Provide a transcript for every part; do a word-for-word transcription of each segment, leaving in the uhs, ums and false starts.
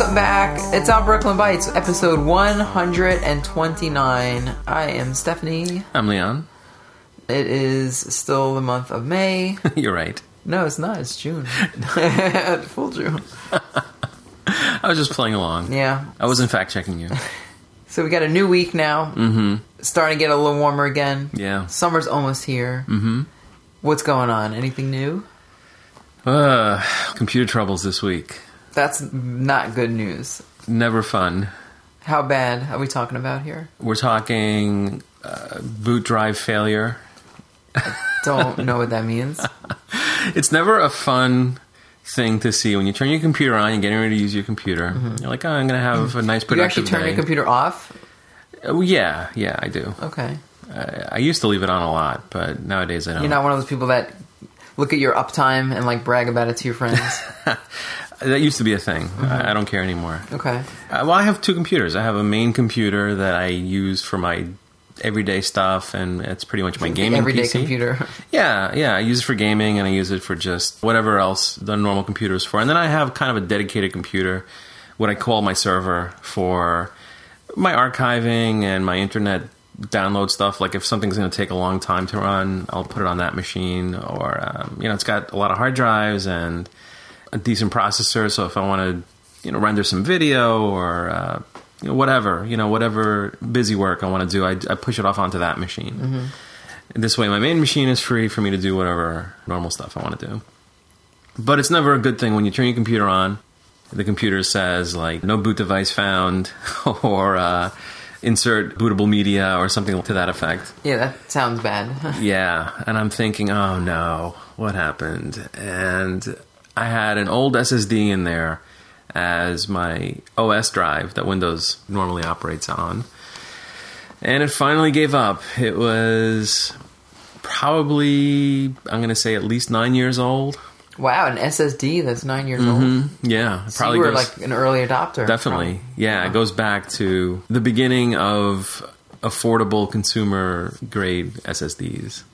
Welcome back. It's Out Brooklyn Bytes, episode one twenty-nine. I am Stephanie. I'm Leon. It is still the month of May. You're right. No, it's not. It's June. Full June. I was just playing along. Yeah. I wasn't fact-checking you. So we got a new week now. Mm-hmm. Starting to get a little warmer again. Yeah. Summer's almost here. Mm-hmm. What's going on? Anything new? Uh, computer troubles this week. That's not good news. Never fun. How bad are we talking about here? We're talking uh, boot drive failure. I don't know what that means. It's never a fun thing to see when you turn your computer on. You're getting ready to use your computer. Mm-hmm. You're like, oh, I'm going to have a nice productive day. You actually turn day. your computer off? Oh, yeah, yeah, I do. Okay. I, I used to leave it on a lot, but nowadays I don't. You're not one of those people that look at your uptime and like brag about it to your friends. That used to be a thing. Mm-hmm. I, I don't care anymore. Okay. Uh, well, I have two computers. I have a main computer that I use for my everyday stuff, and it's pretty much my gaming everyday P C. Computer. Yeah, yeah. I use it for gaming, and I use it for just whatever else the normal computer is for. And then I have kind of a dedicated computer, what I call my server, for my archiving and my internet download stuff. Like if something's going to take a long time to run, I'll put it on that machine. Or um, you know, it's got a lot of hard drives and a decent processor, so if I want to, you know, render some video or uh, you know, whatever, you know, whatever busy work I want to do, I, I push it off onto that machine. Mm-hmm. This way, my main machine is free for me to do whatever normal stuff I want to do. But it's never a good thing when you turn your computer on. The computer says like no boot device found, or uh, insert bootable media or something to that effect. Yeah, that sounds bad. Yeah, and I'm thinking, oh no, what happened? And I had an old S S D in there as my O S drive that Windows normally operates on. And it finally gave up. It was probably, I'm going to say, at least nine years old. Wow, an S S D that's nine years mm-hmm. old? Yeah. So probably you were goes, like an early adopter. Definitely. Probably. Yeah, it goes back to the beginning of affordable consumer-grade S S Ds.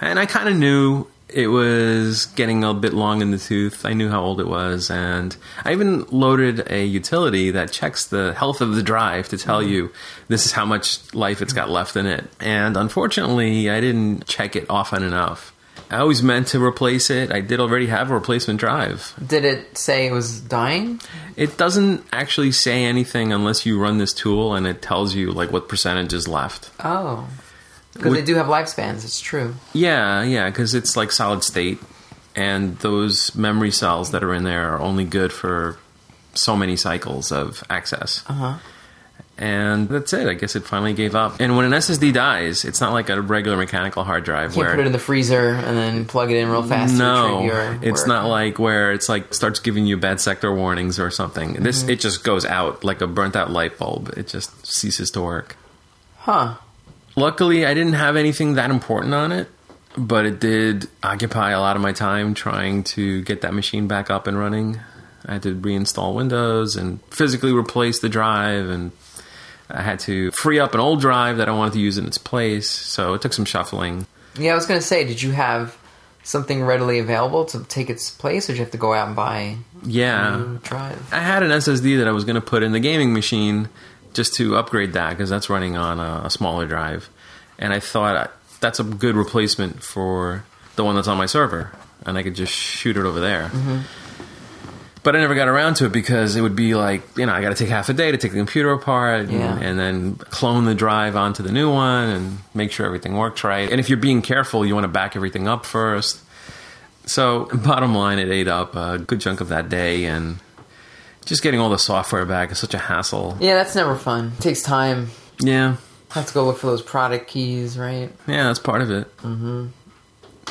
And I kind of knew it was getting a bit long in the tooth. I knew how old it was, and I even loaded a utility that checks the health of the drive to tell mm-hmm. you this is how much life it's got left in it. And unfortunately, I didn't check it often enough. I always meant to replace it. I did already have a replacement drive. Did it say it was dying? It doesn't actually say anything unless you run this tool and it tells you like what percentage is left. Oh, because they do have lifespans, it's true. Yeah, yeah, because it's like solid state, and those memory cells that are in there are only good for so many cycles of access. Uh-huh. And that's it. I guess it finally gave up. And when an S S D dies, it's not like a regular mechanical hard drive. You can't where put it in the freezer and then plug it in real fast. No, it's work. Not like where it's like starts giving you bad sector warnings or something. Mm-hmm. This it just goes out like a burnt out light bulb. It just ceases to work. Huh. Luckily, I didn't have anything that important on it, but it did occupy a lot of my time trying to get that machine back up and running. I had to reinstall Windows and physically replace the drive, and I had to free up an old drive that I wanted to use in its place, so it took some shuffling. Yeah, I was going to say, did you have something readily available to take its place, or did you have to go out and buy yeah. a new drive? I had an S S D that I was going to put in the gaming machine, just to upgrade that, because that's running on a, a smaller drive. And I thought I, that's a good replacement for the one that's on my server, and I could just shoot it over there. Mm-hmm. But I never got around to it because it would be like, you know, I got to take half a day to take the computer apart and, yeah. and then clone the drive onto the new one and make sure everything works right. And if you're being careful, you want to back everything up first. So bottom line, it ate up a good chunk of that day, and just getting all the software back is such a hassle. Yeah, that's never fun. It takes time. Yeah. Have to go look for those product keys, right? Yeah, that's part of it. Mm-hmm.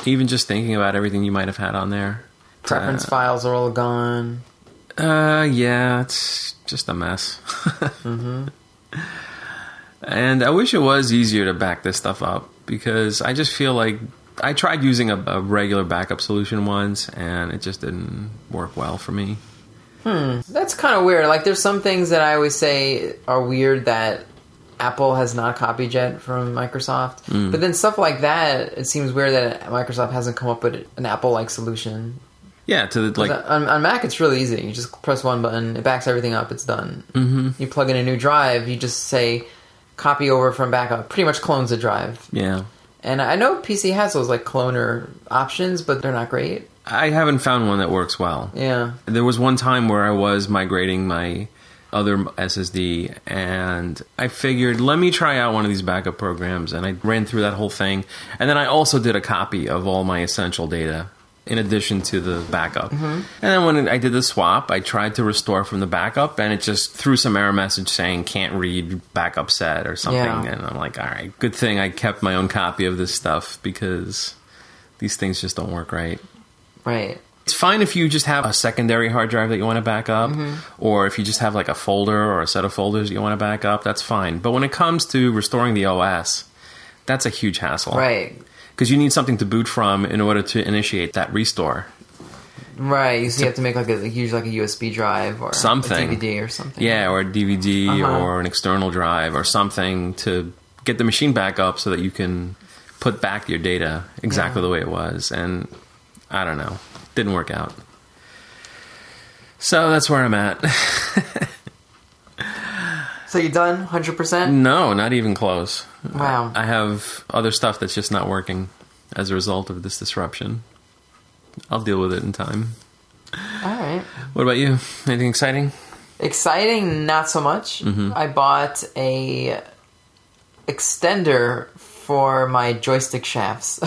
Even just thinking about everything you might have had on there. Preference uh, files are all gone. Uh, yeah, it's just a mess. Mm-hmm. And I wish it was easier to back this stuff up, because I just feel like I tried using a, a regular backup solution once, and it just didn't work well for me. Hmm. That's kind of weird. Like, there's some things that I always say are weird that Apple has not copied yet from Microsoft. Mm. But then stuff like that, it seems weird that Microsoft hasn't come up with an Apple-like solution Yeah, to the, like on, on Mac, it's really easy. You just press one button, it backs everything up, it's done. Mm-hmm. You plug in a new drive, you just say copy over from backup. Pretty much clones the drive. Yeah. And I know P C has those like cloner options, but they're not great. I haven't found one that works well. Yeah. There was one time where I was migrating my other S S D, and I figured, let me try out one of these backup programs, and I ran through that whole thing. And then I also did a copy of all my essential data in addition to the backup. Mm-hmm. And then when I did the swap, I tried to restore from the backup, and it just threw some error message saying, can't read backup set or something. Yeah. And I'm like, all right, good thing I kept my own copy of this stuff, because these things just don't work right. Right. It's fine if you just have a secondary hard drive that you want to back up, mm-hmm. or if you just have like a folder or a set of folders that you want to back up, that's fine. But when it comes to restoring the O S, that's a huge hassle. Right. Because you need something to boot from in order to initiate that restore. Right. So you have to make like a huge like a U S B drive or something. A D V D or something. Yeah, or a D V D uh-huh. or an external drive or something to get the machine back up so that you can put back your data exactly yeah. the way it was. And I don't know. Didn't work out. So that's where I'm at. So you done one hundred percent? No, not even close. Wow. I have other stuff that's just not working as a result of this disruption. I'll deal with it in time. All right. What about you? Anything exciting? Exciting, not so much. Mm-hmm. I bought a extender for my joystick shafts.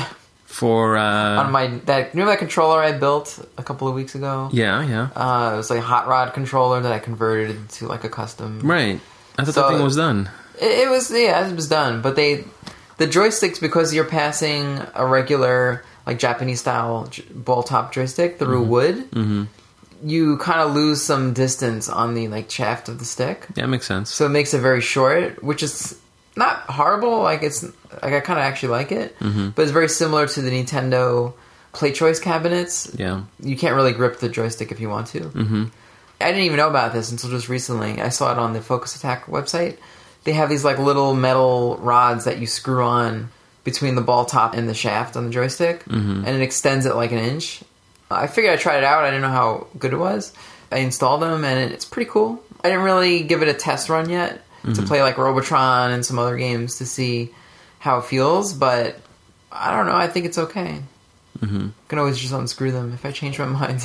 For, uh... on my... that new that controller I built a couple of weeks ago? Yeah, yeah. Uh, it was like a hot rod controller that I converted into like a custom... Right. I thought so, that thing was done. It, it was... Yeah, it was done. But they... the joysticks, because you're passing a regular, like, Japanese-style j- ball-top joystick through mm-hmm. wood, mm-hmm. you kind of lose some distance on the, like, shaft of the stick. Yeah, it makes sense. So it makes it very short, which is... not horrible, like it's like I kind of actually like it, mm-hmm. but it's very similar to the Nintendo PlayChoice cabinets. Yeah, you can't really grip the joystick if you want to. Mm-hmm. I didn't even know about this until just recently. I saw it on the Focus Attack website. They have these like little metal rods that you screw on between the ball top and the shaft on the joystick, mm-hmm. and it extends it like an inch. I figured I tried it out. I didn't know how good it was. I installed them, and it's pretty cool. I didn't really give it a test run yet. To mm-hmm. play like Robotron and some other games to see how it feels, but I don't know. I think it's okay. Mm-hmm. I can always just unscrew them if I change my mind.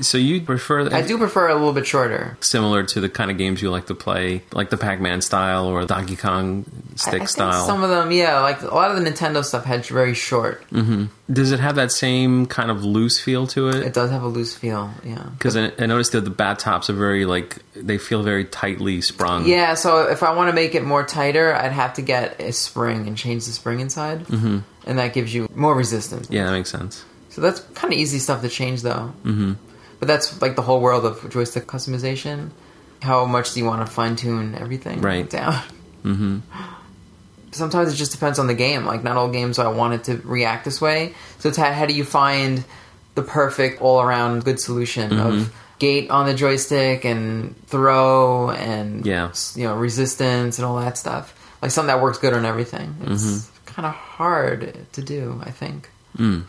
So you prefer... I do prefer a little bit shorter. Similar to the kind of games you like to play, like the Pac-Man style or Donkey Kong stick I, I think style. Some of them, yeah. Like a lot of the Nintendo stuff had very short. Mm-hmm. Does it have that same kind of loose feel to it? It does have a loose feel, yeah. Because I, I noticed that the bat tops are very like... they feel very tightly sprung. Yeah, so if I want to make it more tighter, I'd have to get a spring and change the spring inside. Mm-hmm. And that gives you more resistance. Yeah, that makes sense. So that's kind of easy stuff to change though. Mm-hmm. But that's like the whole world of joystick customization. How much do you want to fine-tune everything right down? Mm-hmm. Sometimes it just depends on the game. Like, not all games I want it to react this way. So it's how, how do you find the perfect all-around good solution mm-hmm. of gait on the joystick and throw and yeah. you know resistance and all that stuff. Like, something that works good on everything. It's mm-hmm. kind of hard to do, I think. Mm.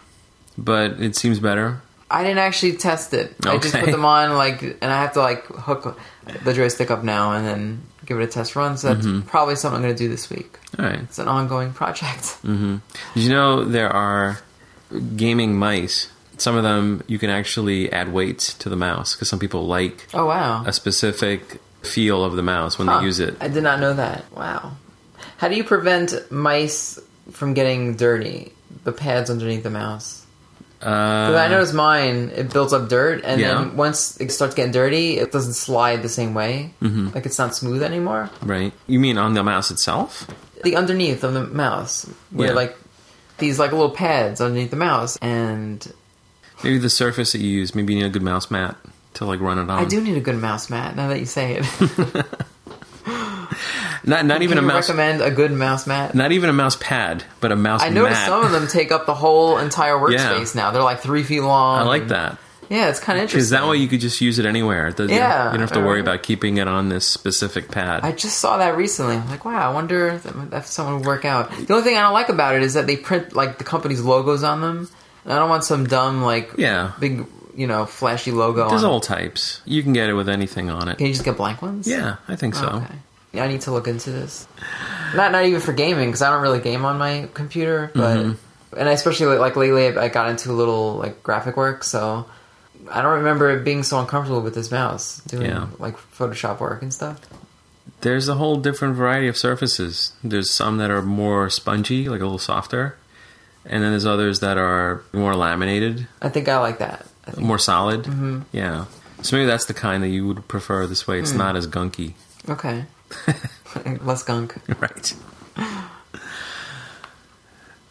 But it seems better. I didn't actually test it. Okay. I just put them on, like, and I have to like hook the joystick up now and then give it a test run. So that's mm-hmm. probably something I'm going to do this week. All right, it's an ongoing project. Mm-hmm. Did you know there are gaming mice? Some of them you can actually add weights to the mouse because some people like oh wow a specific feel of the mouse when huh. they use it. I did not know that. Wow. How do you prevent mice from getting dirty? The pads underneath the mouse. Because uh, I noticed mine, it builds up dirt, and yeah. then once it starts getting dirty, it doesn't slide the same way. Mm-hmm. Like, it's not smooth anymore. Right. You mean on the mouse itself? The underneath of the mouse. Where, yeah. like, these, like, little pads underneath the mouse, and... maybe the surface that you use. Maybe you need a good mouse mat to, like, run it on. I do need a good mouse mat, now that you say it. Not, not even a mouse. Can you recommend a good mouse mat? Not even a mouse pad, but a mouse mat. I noticed mat. Some of them take up the whole entire workspace yeah. now. They're like three feet long. I like that. Yeah, it's kind of interesting. Because that way you could just use it anywhere. It yeah. You don't have to worry about keeping it on this specific pad. I just saw that recently. I'm like, wow, I wonder if, if someone would work out. The only thing I don't like about it is that they print like the company's logos on them. And I don't want some dumb like yeah. big you know, flashy logo. There's on all it. types. You can get it with anything on it. Can you just get blank ones? Yeah, I think so. Oh, okay. Yeah, I need to look into this. Not not even for gaming, because I don't really game on my computer, but mm-hmm. and especially like lately, I got into a little like graphic work, so I don't remember it being so uncomfortable with this mouse doing yeah. like Photoshop work and stuff. There's a whole different variety of surfaces. There's some that are more spongy, like a little softer, and then there's others that are more laminated. I think I like that. I think. More solid. Mm-hmm. Yeah. So maybe that's the kind that you would prefer this way. It's mm. not as gunky. Okay. Less gunk. Right.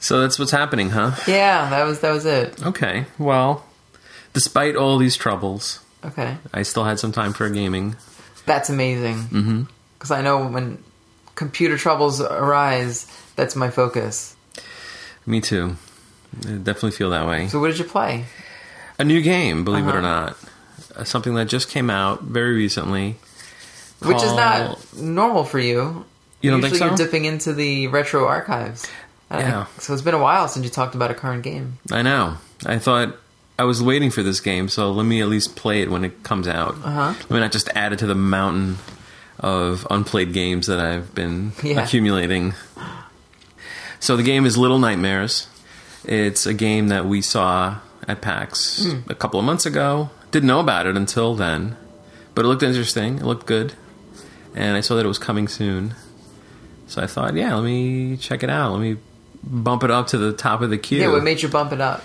So that's what's happening, huh? Yeah, that was that was it. Okay. Well, despite all these troubles, okay, I still had some time for gaming. That's amazing. Mm-hmm. Because I know when computer troubles arise, that's my focus. Me too. I definitely feel that way. So what did you play? A new game, believe uh-huh. it or not. Uh, something that just came out very recently. Which called... is not normal for you. You don't Usually think so? You're dipping into the retro archives. I don't yeah. think... So it's been a while since you talked about a current game. I know. I thought... I was waiting for this game, so let me at least play it when it comes out. Uh-huh. Let me not just add it to the mountain of unplayed games that I've been yeah. accumulating. So the game is Little Nightmares. It's a game that we saw at PAX mm. a couple of months ago. Didn't know about it until then, but it looked interesting. It looked good, and I saw that it was coming soon. So I thought, yeah, let me check it out. Let me bump it up to the top of the queue. Yeah, what made you bump it up?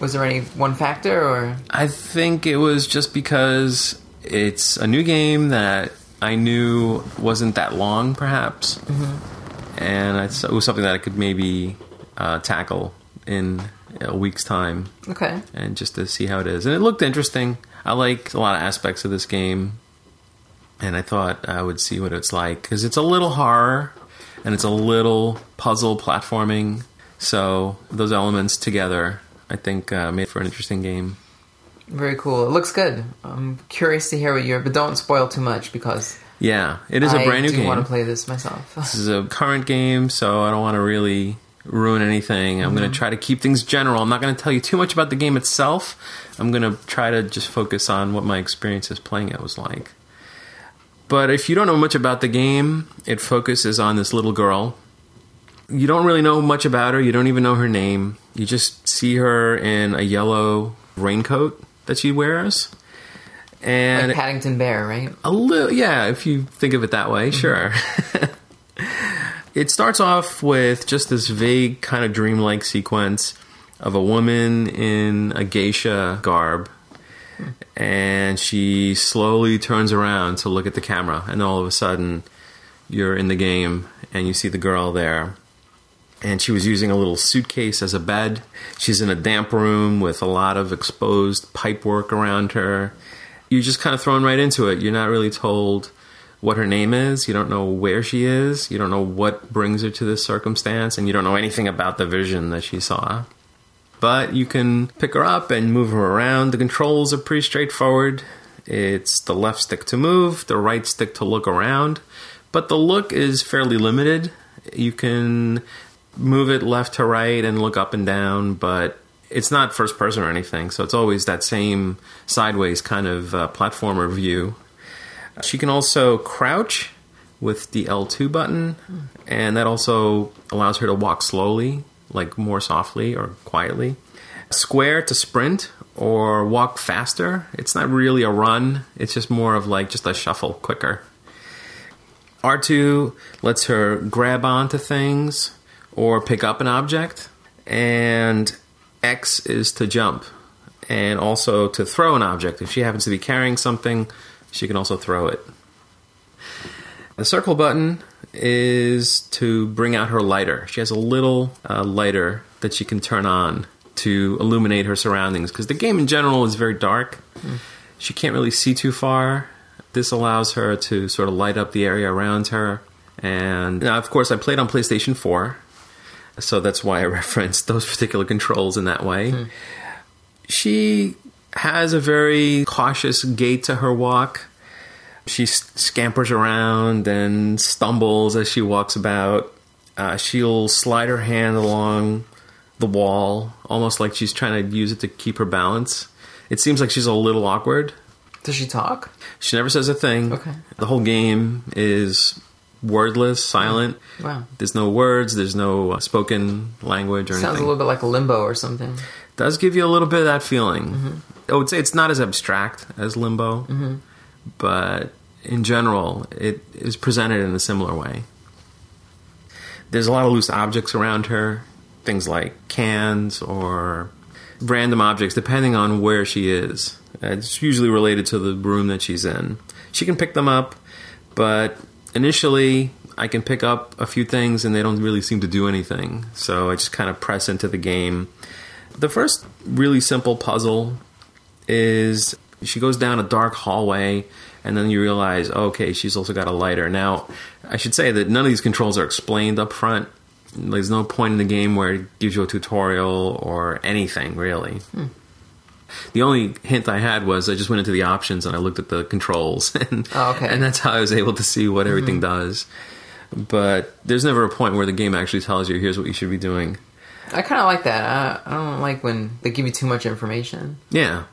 Was there any one factor, or...? I think it was just because it's a new game that I knew wasn't that long, perhaps. Mm-hmm. And it's, it was something that I could maybe uh, tackle in a week's time. Okay. And just to see how it is. And it looked interesting. I liked a lot of aspects of this game. And I thought I would see what it's like. Because it's a little horror, and it's a little puzzle platforming. So those elements together... I think uh, made for an interesting game. Very cool. It looks good. I'm curious to hear what you're... But don't spoil too much, because... Yeah, it is a brand new game. I do want to play this myself. This is a current game, so I don't want to really ruin anything. I'm mm-hmm. going to try to keep things general. I'm not going to tell you too much about the game itself. I'm going to try to just focus on what my experience as playing it was like. But if you don't know much about the game, it focuses on this little girl. You don't really know much about her. You don't even know her name. You just see her in a yellow raincoat that she wears. And like Paddington Bear, right? A little, yeah, if you think of it that way, mm-hmm. sure. It starts off with just this vague kind of dreamlike sequence of a woman in a geisha garb. Mm-hmm. And she slowly turns around to look at the camera. And all of a sudden, you're in the game and you see the girl there. And she was using a little suitcase as a bed. She's in a damp room with a lot of exposed pipework around her. You're just kind of thrown right into it. You're not really told what her name is. You don't know where she is. You don't know what brings her to this circumstance. And you don't know anything about the vision that she saw. But you can pick her up and move her around. The controls are pretty straightforward. It's the left stick to move, the right stick to look around. But the look is fairly limited. You can... move it left to right and look up and down, but it's not first person or anything, so it's always that same sideways kind of uh, platformer view. She can also crouch with the L two button, and that also allows her to walk slowly, like more softly or quietly. Square to sprint or walk faster. It's not really a run, it's just more of like just a shuffle quicker. R two lets her grab onto things or pick up an object, and X is to jump, and also to throw an object. If she happens to be carrying something, she can also throw it. The circle button is to bring out her lighter. She has a little uh, lighter that she can turn on to illuminate her surroundings, because the game in general is very dark. Mm. She can't really see too far. This allows her to sort of light up the area around her. And now, of course, I played on PlayStation four, so that's why I referenced those particular controls in that way. Mm. She has a very cautious gait to her walk. She scampers around and stumbles as she walks about. Uh, she'll slide her hand along the wall, almost like she's trying to use it to keep her balance. it seems like she's a little awkward. Does she talk? She never says a thing. Okay. The whole game is wordless, silent. Wow. There's no words. There's no spoken language or Sounds anything. Sounds a little bit like a Limbo or something. Does give you a little bit of that feeling. Mm-hmm. Oh, it's it's not as abstract as Limbo, mm-hmm. but in general, it is presented in a similar way. There's a lot of loose objects around her, things like cans or random objects, depending on where she is. It's usually related to the room that she's in. She can pick them up, but initially I can pick up a few things and they don't really seem to do anything. So I just kind of press into the game. The first really simple puzzle is she goes down a dark hallway and then you realize, okay, she's also got a lighter. Now, I should say that none of these controls are explained up front. There's no point in the game where it gives you a tutorial or anything, really. Hmm. The only hint I had was I just went into the options and I looked at the controls. And, oh, okay. and that's how I was able to see what everything mm-hmm. does. But there's never a point where the game actually tells you, here's what you should be doing. I kind of like that. I, I don't like when they give you too much information. Yeah.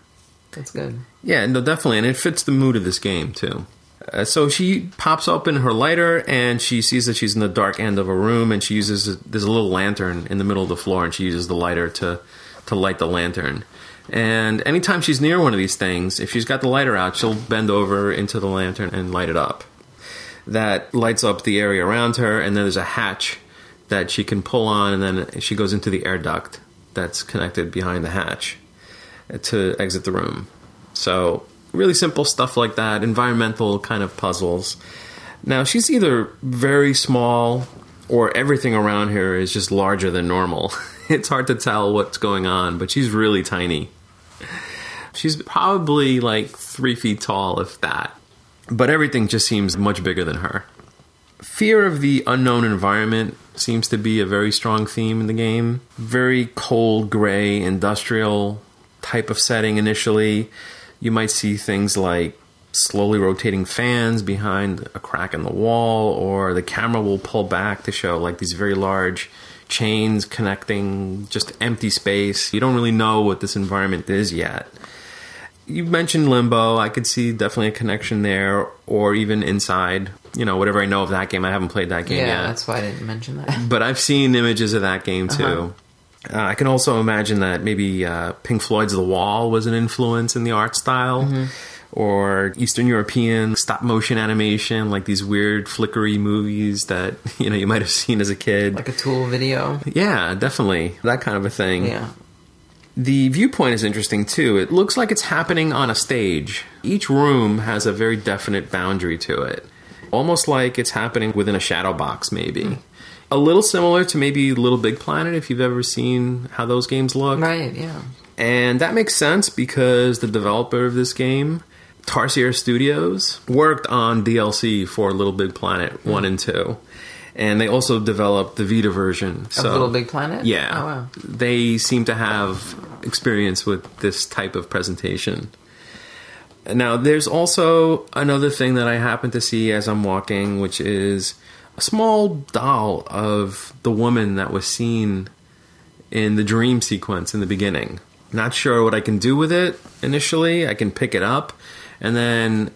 That's good. Yeah, no, definitely. And it fits the mood of this game, too. Uh, so she pops open her lighter and she sees that she's in the dark end of a room and she uses, a, there's a little lantern in the middle of the floor and she uses the lighter to, to light the lantern. And anytime she's near one of these things, if she's got the lighter out, she'll bend over into the lantern and light it up. That lights up the area around her, and then there's a hatch that she can pull on, and then she goes into the air duct that's connected behind the hatch to exit the room. So really simple stuff like that, environmental kind of puzzles. Now, she's either very small or everything around her is just larger than normal. It's hard to tell what's going on, but she's really tiny. She's probably like three feet tall, if that. But everything just seems much bigger than her. Fear of the unknown environment seems to be a very strong theme in the game. Very cold, gray, industrial type of setting initially. You might see things like slowly rotating fans behind a crack in the wall, or the camera will pull back to show like these very large chains connecting just empty space. You don't really know what this environment is yet. You mentioned Limbo. I could see definitely a connection there, or even Inside. You know, whatever I know of that game, I haven't played that game yeah, yet. Yeah, that's why I didn't mention that. But I've seen images of that game too. Uh-huh. Uh, I can also imagine that maybe uh, Pink Floyd's The Wall was an influence in the art style, mm-hmm. or Eastern European stop-motion animation, like these weird flickery movies that you know you might have seen as a kid. Like a Tool video? Yeah, definitely. That kind of a thing. Yeah. The viewpoint is interesting, too. It looks like it's happening on a stage. Each room has a very definite boundary to it, almost like it's happening within a shadow box, maybe. Mm. A little similar to maybe Little Big Planet, if you've ever seen how those games look. Right, yeah. And that makes sense because the developer of this game, Tarsier Studios, worked on D L C for Little Big Planet mm. one and two. And they also developed the Vita version. Of so, Little Big Planet? Yeah. Oh, wow. They seem to have experience with this type of presentation. Now, there's also another thing that I happen to see as I'm walking, which is a small doll of the woman that was seen in the dream sequence in the beginning. Not sure what I can do with it initially. I can pick it up, and then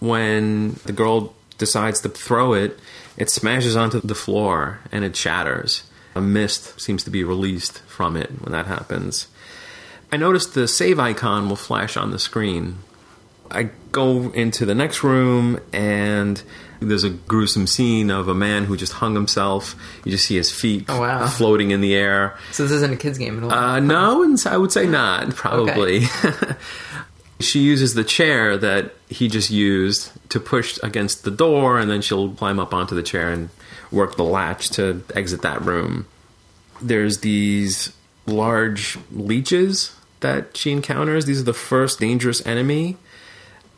when the girl decides to throw it, it smashes onto the floor and it shatters. A mist seems to be released from it when that happens. I noticed the save icon will flash on the screen. I go into the next room, and there's a gruesome scene of a man who just hung himself. You just see his feet oh, wow. floating in the air. So this isn't a kid's game at all? Uh, no, and I would say not, probably. Okay. She uses the chair that he just used to push against the door, and then she'll climb up onto the chair and work the latch to exit that room. There's these large leeches that she encounters. These are the first dangerous enemy.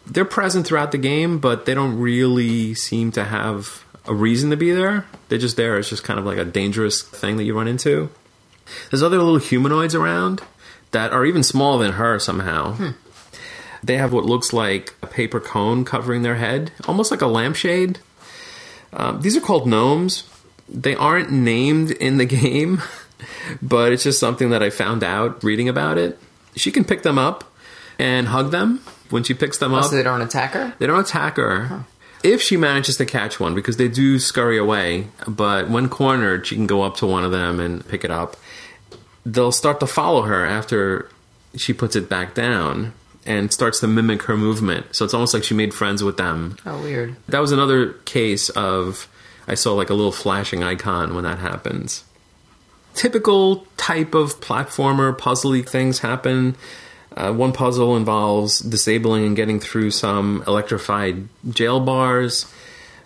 They're present throughout the game, but they don't really seem to have a reason to be there. They're just there. It's just kind of like a dangerous thing that you run into. There's other little humanoids around that are even smaller than her somehow. Hmm. They have what looks like a paper cone covering their head, almost like a lampshade. Um, these are called gnomes. They aren't named in the game, but it's just something that I found out reading about it. She can pick them up. and hug them when she picks them oh, up. So they don't attack her? They don't attack her. Huh. If she manages to catch one, because they do scurry away, but when cornered, she can go up to one of them and pick it up. They'll start to follow her after she puts it back down and starts to mimic her movement. So it's almost like she made friends with them. Oh, weird. That was another case of, I saw like a little flashing icon when that happens. Typical type of platformer, puzzly things happen. Uh, one puzzle involves disabling and getting through some electrified jail bars.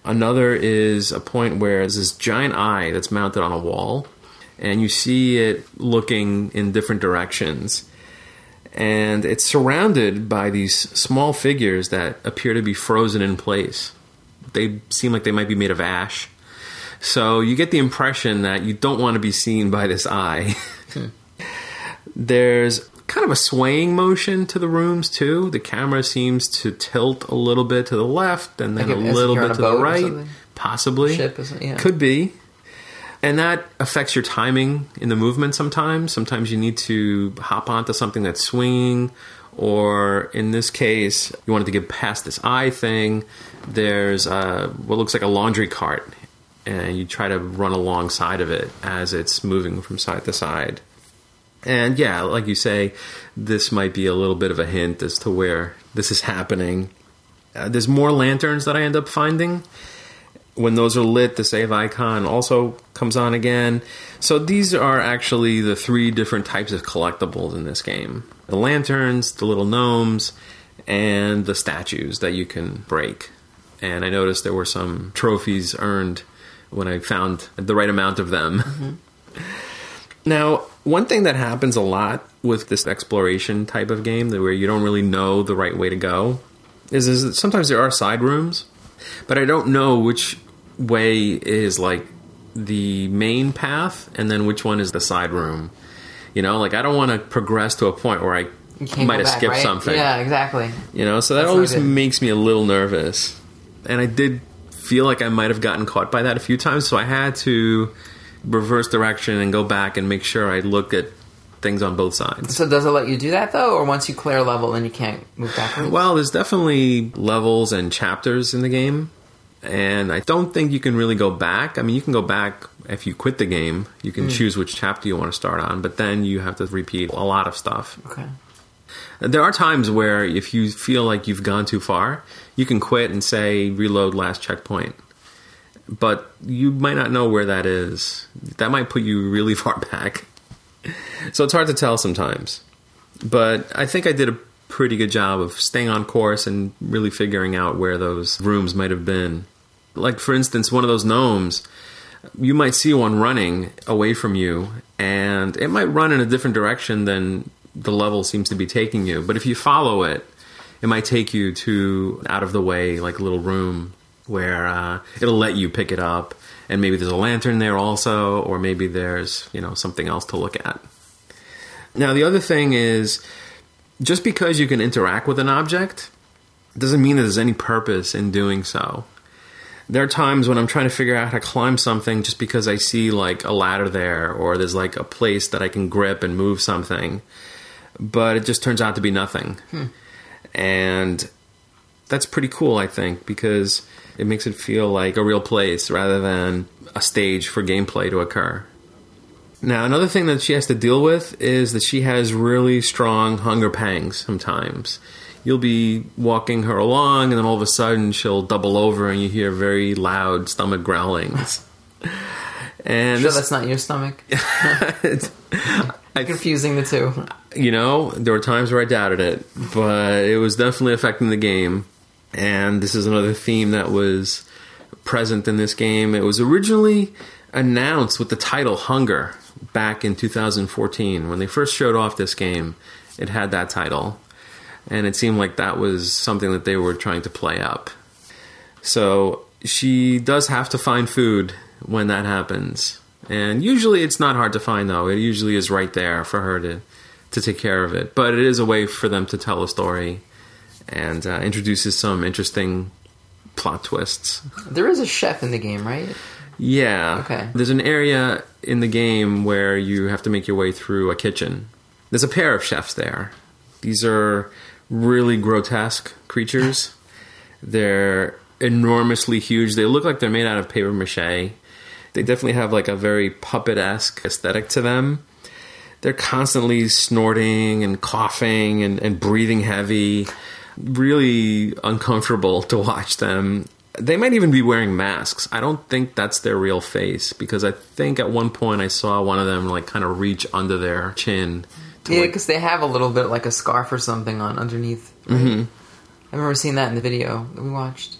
Another is a point where there's this giant eye that's mounted on a wall, and you see it looking in different directions. And it's surrounded by these small figures that appear to be frozen in place. They seem like they might be made of ash. So you get the impression that you don't want to be seen by this eye. Hmm. There's kind of a swaying motion to the rooms too. The camera seems to tilt a little bit to the left and then like a little bit to the right, possibly. Ship isn't, yeah. Could be. And that affects your timing in the movement sometimes. Sometimes you need to hop onto something that's swinging, or in this case, you wanted to get past this eye thing. There's uh, what looks like a laundry cart, and you try to run alongside of it as it's moving from side to side. And yeah, like you say, this might be a little bit of a hint as to where this is happening. Uh, there's more lanterns that I end up finding. When those are lit, the save icon also comes on again. So these are actually the three different types of collectibles in this game. The lanterns, the little gnomes, and the statues that you can break. And I noticed there were some trophies earned when I found the right amount of them. Mm-hmm. Now, one thing that happens a lot with this exploration type of game, where you don't really know the right way to go, is, is that sometimes there are side rooms, but I don't know which way is like the main path and then which one is the side room. You know, like I don't want to progress to a point where I might have back, skipped right? something. Yeah, exactly. You know, so that That's always makes me a little nervous. And I did feel like I might have gotten caught by that a few times, so I had to reverse direction and go back and make sure I look at things on both sides. So does it let you do that, though? Or once you clear a level, then you can't move backwards? Well, there's definitely levels and chapters in the game. And I don't think you can really go back. I mean, you can go back if you quit the game. You can mm. choose which chapter you want to start on. But then you have to repeat a lot of stuff. Okay. There are times where if you feel like you've gone too far, you can quit and say, reload last checkpoint. But you might not know where that is. That might put you really far back. So it's hard to tell sometimes. But I think I did a pretty good job of staying on course and really figuring out where those rooms might have been. Like, for instance, one of those gnomes, you might see one running away from you, and it might run in a different direction than the level seems to be taking you. But if you follow it, it might take you to out-of-the-way, like, little room where uh, it'll let you pick it up, and maybe there's a lantern there also, or maybe there's, you know, something else to look at. Now, the other thing is, just because you can interact with an object doesn't mean that there's any purpose in doing so. There are times when I'm trying to figure out how to climb something just because I see, like, a ladder there, or there's, like, a place that I can grip and move something, but it just turns out to be nothing. Hmm. And that's pretty cool, I think, because it makes it feel like a real place rather than a stage for gameplay to occur. Now, another thing that she has to deal with is that she has really strong hunger pangs sometimes. You'll be walking her along, and then all of a sudden she'll double over and you hear very loud stomach growlings. And sure, this, that's not your stomach? it's, I, confusing the two. You know, there were times where I doubted it, but it was definitely affecting the game. And this is another theme that was present in this game. It was originally announced with the title Hunger back in two thousand fourteen. When they first showed off this game, it had that title. And it seemed like that was something that they were trying to play up. So she does have to find food when that happens. And usually it's not hard to find, though. It usually is right there for her to, to take care of it. But it is a way for them to tell a story. And uh, introduces some interesting plot twists. There is a chef in the game, right? Yeah. Okay. There's an area in the game where you have to make your way through a kitchen. There's a pair of chefs there. These are really grotesque creatures. They're enormously huge. They look like they're made out of paper mache. They definitely have like a very puppet-esque aesthetic to them. They're constantly snorting and coughing and, and breathing heavy. Really uncomfortable to watch them. They might even be wearing masks. I don't think that's their real face, because I think at one point I saw one of them like kind of reach under their chin. Yeah, because like, they have a little bit like a scarf or something on underneath. Right? Mm-hmm. I remember seeing that in the video that we watched.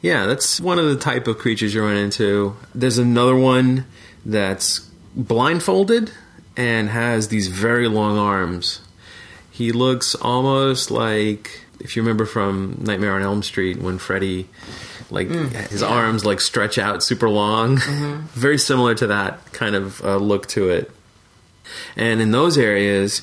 Yeah, that's one of the type of creatures you run into. There's another one that's blindfolded and has these very long arms. He looks almost like, if you remember from Nightmare on Elm Street, when Freddy, like mm, his yeah. arms like stretch out super long. Mm-hmm. Very similar to that kind of uh, look to it. And in those areas,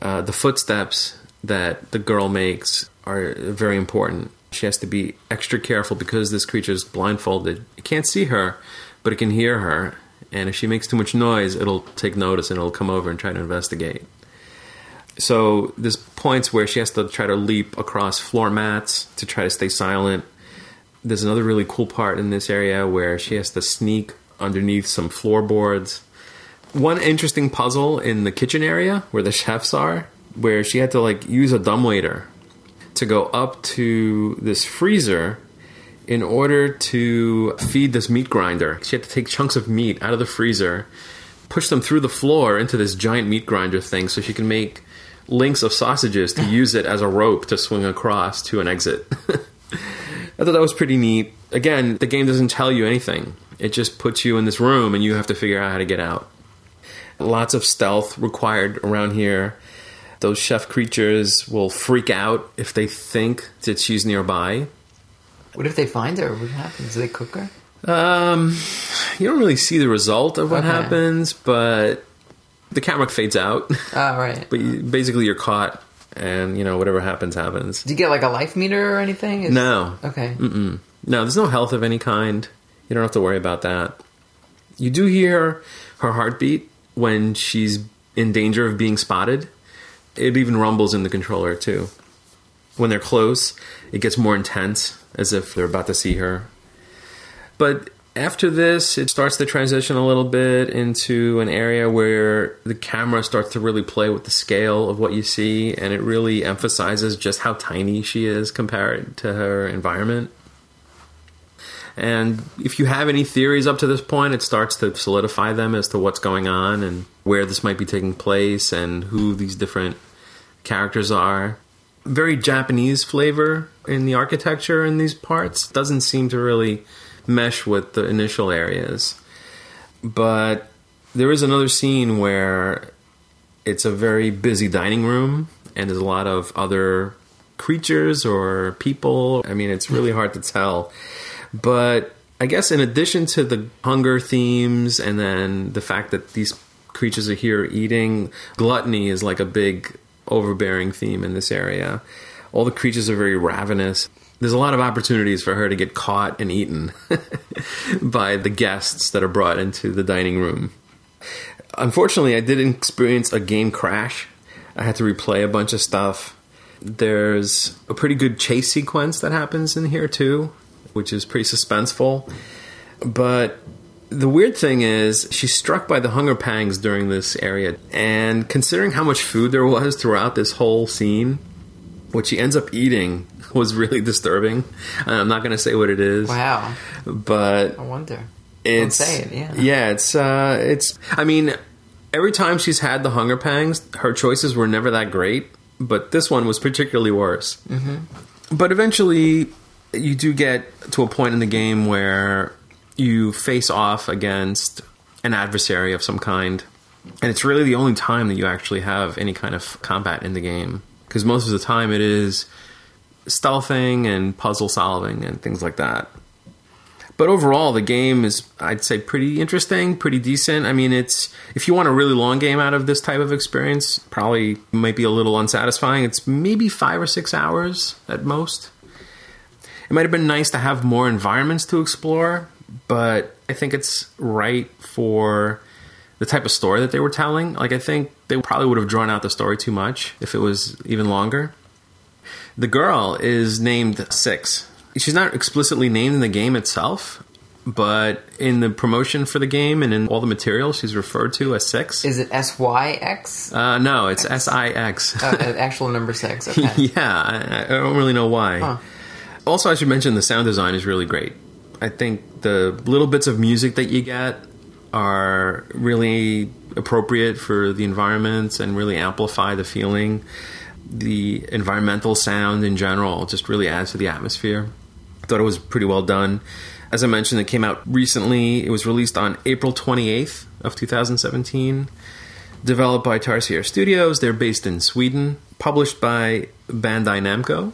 uh, the footsteps that the girl makes are very important. She has to be extra careful because this creature is blindfolded. It can't see her, but it can hear her. And if she makes too much noise, it'll take notice and it'll come over and try to investigate. So there's points where she has to try to leap across floor mats to try to stay silent. There's another really cool part in this area where she has to sneak underneath some floorboards. One interesting puzzle in the kitchen area where the chefs are, where she had to like use a dumbwaiter to go up to this freezer in order to feed this meat grinder. She had to take chunks of meat out of the freezer, push them through the floor into this giant meat grinder thing so she can make links of sausages to use it as a rope to swing across to an exit. I thought that was pretty neat. Again, the game doesn't tell you anything. It just puts you in this room and you have to figure out how to get out. Lots of stealth required around here. Those chef creatures will freak out if they think that she's nearby. What if they find her? What happens? Do they cook her? Um, you don't really see the result of what okay. happens, but the camera fades out. Oh, right. But you, basically you're caught, and, you know, whatever happens, happens. Do you get, like, a life meter or anything? Is, no. Okay. Mm-mm. No, there's no health of any kind. You don't have to worry about that. You do hear her heartbeat when she's in danger of being spotted. It even rumbles in the controller, too. When they're close, it gets more intense, as if they're about to see her. But after this, it starts to transition a little bit into an area where the camera starts to really play with the scale of what you see, and it really emphasizes just how tiny she is compared to her environment. And if you have any theories up to this point, it starts to solidify them as to what's going on and where this might be taking place and who these different characters are. Very Japanese flavor in the architecture in these parts. Doesn't seem to really mesh with the initial areas. But there is another scene where it's a very busy dining room and there's a lot of other creatures or people. I mean, it's really hard to tell. But I guess in addition to the hunger themes and then the fact that these creatures are here eating, gluttony is like a big overbearing theme in this area. All the creatures are very ravenous. There's a lot of opportunities for her to get caught and eaten by the guests that are brought into the dining room. Unfortunately, I did experience a game crash. I had to replay a bunch of stuff. There's a pretty good chase sequence that happens in here too, which is pretty suspenseful. But the weird thing is, she's struck by the hunger pangs during this area. And considering how much food there was throughout this whole scene, what she ends up eating was really disturbing. I'm not going to say what it is. Wow. But I wonder. It's, Don't say it, yeah. Yeah, it's, uh, it's... I mean, every time she's had the hunger pangs, her choices were never that great. But this one was particularly worse. Mm-hmm. But eventually, you do get to a point in the game where you face off against an adversary of some kind. And it's really the only time that you actually have any kind of combat in the game. Because most of the time it is stealthing and puzzle solving and things like that. But overall, the game is, I'd say, pretty interesting, pretty decent. I mean, it's if you want a really long game out of this type of experience, probably might be a little unsatisfying. It's maybe five or six hours at most. It might have been nice to have more environments to explore, but I think it's right for the type of story that they were telling. Like, I think they probably would have drawn out the story too much if it was even longer. The girl is named Six. She's not explicitly named in the game itself, but in the promotion for the game and in all the material, she's referred to as Six. Is it S Y X? Uh, no, it's S I X. Uh, actual number six, okay. Yeah, I, I don't really know why. Huh. Also, I should mention the sound design is really great. I think the little bits of music that you get are really appropriate for the environments and really amplify the feeling. The environmental sound in general just really adds to the atmosphere. I thought it was pretty well done. As I mentioned, it came out recently. It was released on April twenty-eighth of two thousand seventeen. Developed by Tarsier Studios. They're based in Sweden. Published by Bandai Namco.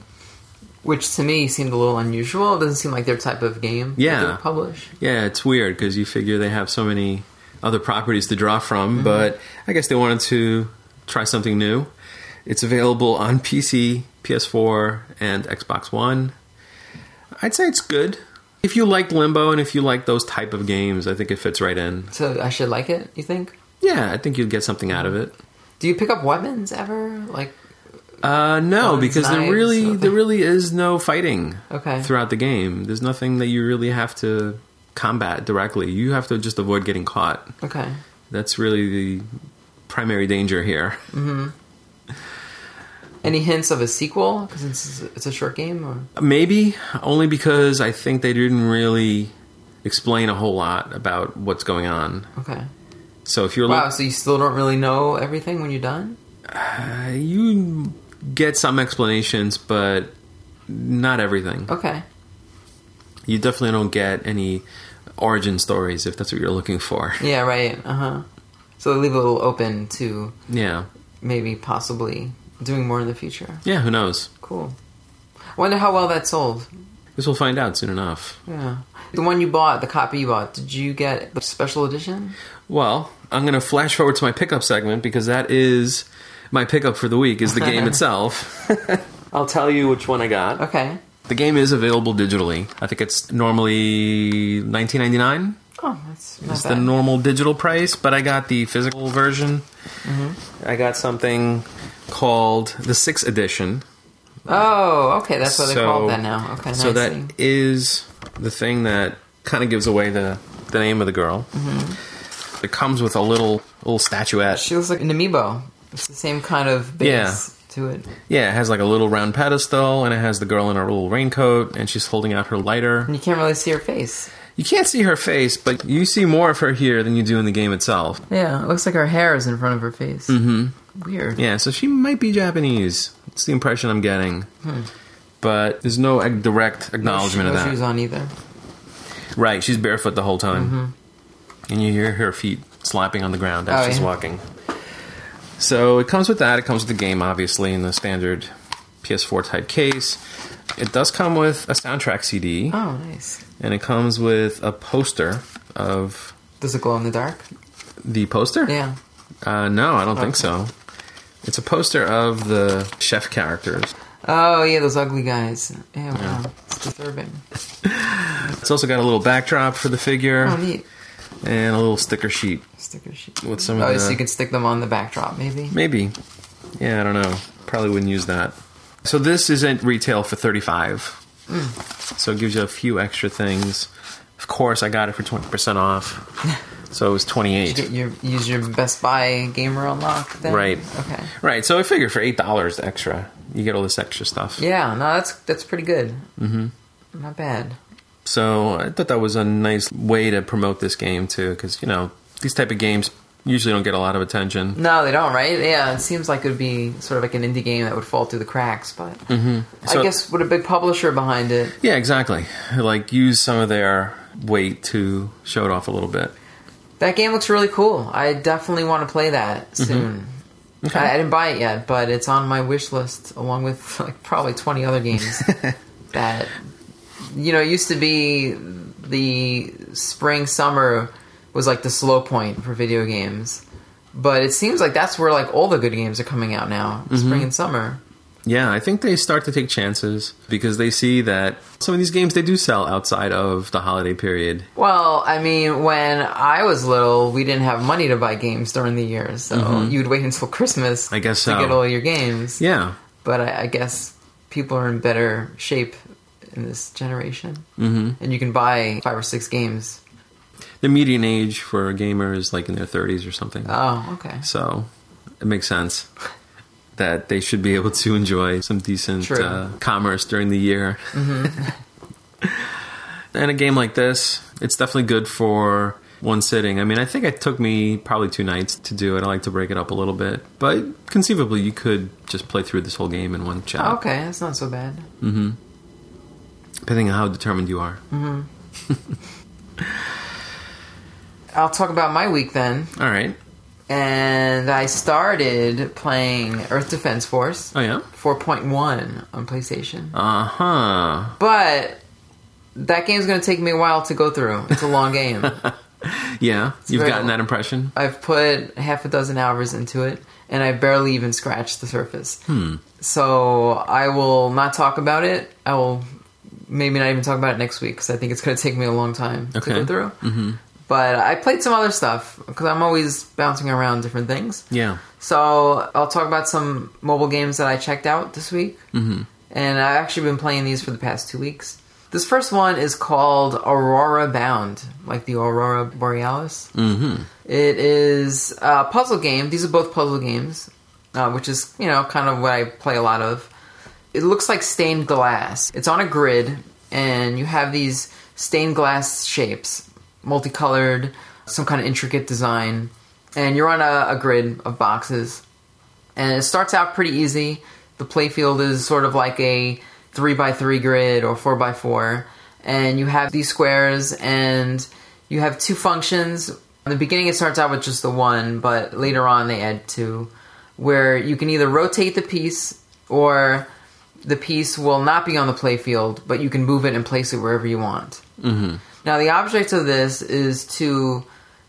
Which to me seemed a little unusual. It doesn't seem like their type of game yeah. that they would publish. Yeah, it's weird because you figure they have so many other properties to draw from. Mm-hmm. But I guess they wanted to try something new. It's available on P C, P S four, and Xbox One. I'd say it's good. If you like Limbo and if you like those type of games, I think it fits right in. So I should like it, you think? Yeah, I think you'd get something out of it. Do you pick up weapons ever? Like, uh, no, because there really there really is no fighting okay. throughout the game. There's nothing that you really have to combat directly. You have to just avoid getting caught. Okay. That's really the primary danger here. Mm-hmm. Any hints of a sequel? Because it's, it's a short game? Or? Maybe, only because I think they didn't really explain a whole lot about what's going on. Okay. So if you're Wow, li- so you still don't really know everything when you're done? Uh, you get some explanations, but not everything. Okay. You definitely don't get any origin stories, if that's what you're looking for. Yeah, right. Uh-huh. So they leave it a little open to yeah. maybe possibly doing more in the future. Yeah, who knows? Cool. I wonder how well that sold. Guess we'll find out soon enough. Yeah. The one you bought, the copy you bought, did you get the special edition? Well, I'm going to flash forward to my pickup segment because that is my pickup for the week, is the game itself. I'll tell you which one I got. Okay. The game is available digitally. I think it's normally nineteen ninety-nine dollars. Oh, that's not It's bad. The normal digital price, but I got the physical version. Mm-hmm. I got something called the sixth edition. Oh, okay, that's what so, they called that now. Okay, so nice. That is the thing that kind of gives away the, the name of the girl. Mm-hmm. It comes with a little little statuette. She looks like an amiibo. It's the same kind of base yeah. to it. Yeah, it has like a little round pedestal, and it has the girl in her little raincoat, and she's holding out her lighter. And you can't really see her face. You can't see her face, but you see more of her here than you do in the game itself. Yeah, it looks like her hair is in front of her face. Mm-hmm. Weird. Yeah, so she might be Japanese. That's the impression I'm getting. Hmm. But there's no direct acknowledgement no, she, no of that. No shoes on either. Right, she's barefoot the whole time. Mm-hmm. And you hear her feet slapping on the ground as oh, she's yeah. walking. So it comes with that. It comes with the game, obviously, in the standard P S four type case. It does come with a soundtrack C D. Oh, nice. And it comes with a poster of... Does it glow in the dark? The poster? Yeah. Uh, no, I don't okay. think so. It's a poster of the chef characters. Oh, yeah, those ugly guys. Yeah, wow. Yeah. It's disturbing. It's also got a little backdrop for the figure. Oh, neat. And a little sticker sheet. Sticker sheet. With some oh, of the... so you can stick them on the backdrop, maybe? Maybe. Yeah, I don't know. Probably wouldn't use that. So this isn't retail for thirty-five dollars. Mm. So it gives you a few extra things. Of course, I got it for twenty percent off. So it was twenty-eight dollars. Did you get your, use your Best Buy Gamer Unlock then? Right. Okay. Right. So I figured for eight dollars extra, you get all this extra stuff. Yeah. No, that's that's pretty good. Mm-hmm. Not bad. So I thought that was a nice way to promote this game, too, because, you know, these type of games usually don't get a lot of attention. No, they don't, right? Yeah, it seems like it would be sort of like an indie game that would fall through the cracks, but mm-hmm. so, I guess with a big publisher behind it. Yeah, exactly. Like, use some of their weight to show it off a little bit. That game looks really cool. I definitely want to play that soon. Mm-hmm. Okay. I, I didn't buy it yet, but it's on my wish list, along with like probably twenty other games that, you know, used to be the spring, summer was like the slow point for video games. But it seems like that's where like all the good games are coming out now, mm-hmm. spring and summer. Yeah, I think they start to take chances because they see that some of these games they do sell outside of the holiday period. Well, I mean, when I was little, we didn't have money to buy games during the year, so mm-hmm. you'd wait until Christmas I guess so. to get all your games. Yeah. But I, I guess people are in better shape in this generation. Mm-hmm. And you can buy five or six games. The median age for a gamer is like in their thirties or something. Oh, okay. So it makes sense that they should be able to enjoy some decent uh, commerce during the year. Mm-hmm. And a game like this, it's definitely good for one sitting. I mean, I think it took me probably two nights to do it. I like to break it up a little bit. But conceivably, you could just play through this whole game in one shot. Okay, that's not so bad. Mm-hmm. Depending on how determined you are. Mm-hmm. I'll talk about my week then. All right. And I started playing Earth Defense Force. Oh, yeah? four point one on PlayStation. Uh-huh. But that game's going to take me a while to go through. It's a long game. Yeah, it's you've gotten long. That impression? I've put half a dozen hours into it, and I barely even scratched the surface. Hmm. So I will not talk about it. I will maybe not even talk about it next week, because I think it's going to take me a long time okay. to go through. Mm-hmm. But I played some other stuff, because I'm always bouncing around different things. Yeah. So I'll talk about some mobile games that I checked out this week. Mm-hmm. And I've actually been playing these for the past two weeks. This first one is called Aurora Bound, like the Aurora Borealis. Mm-hmm. It is a puzzle game. These are both puzzle games, uh, which is, you know, kind of what I play a lot of. It looks like stained glass. It's on a grid, and you have these stained glass shapes, multicolored, some kind of intricate design, and you're on a, a grid of boxes, and it starts out pretty easy. The playfield is sort of like a three by three grid or four by four, and you have these squares, and you have two functions. In the beginning it starts out with just the one, but later on they add two, where you can either rotate the piece, or the piece will not be on the playfield, but you can move it and place it wherever you want. Mm-hmm. Now, the object of this is to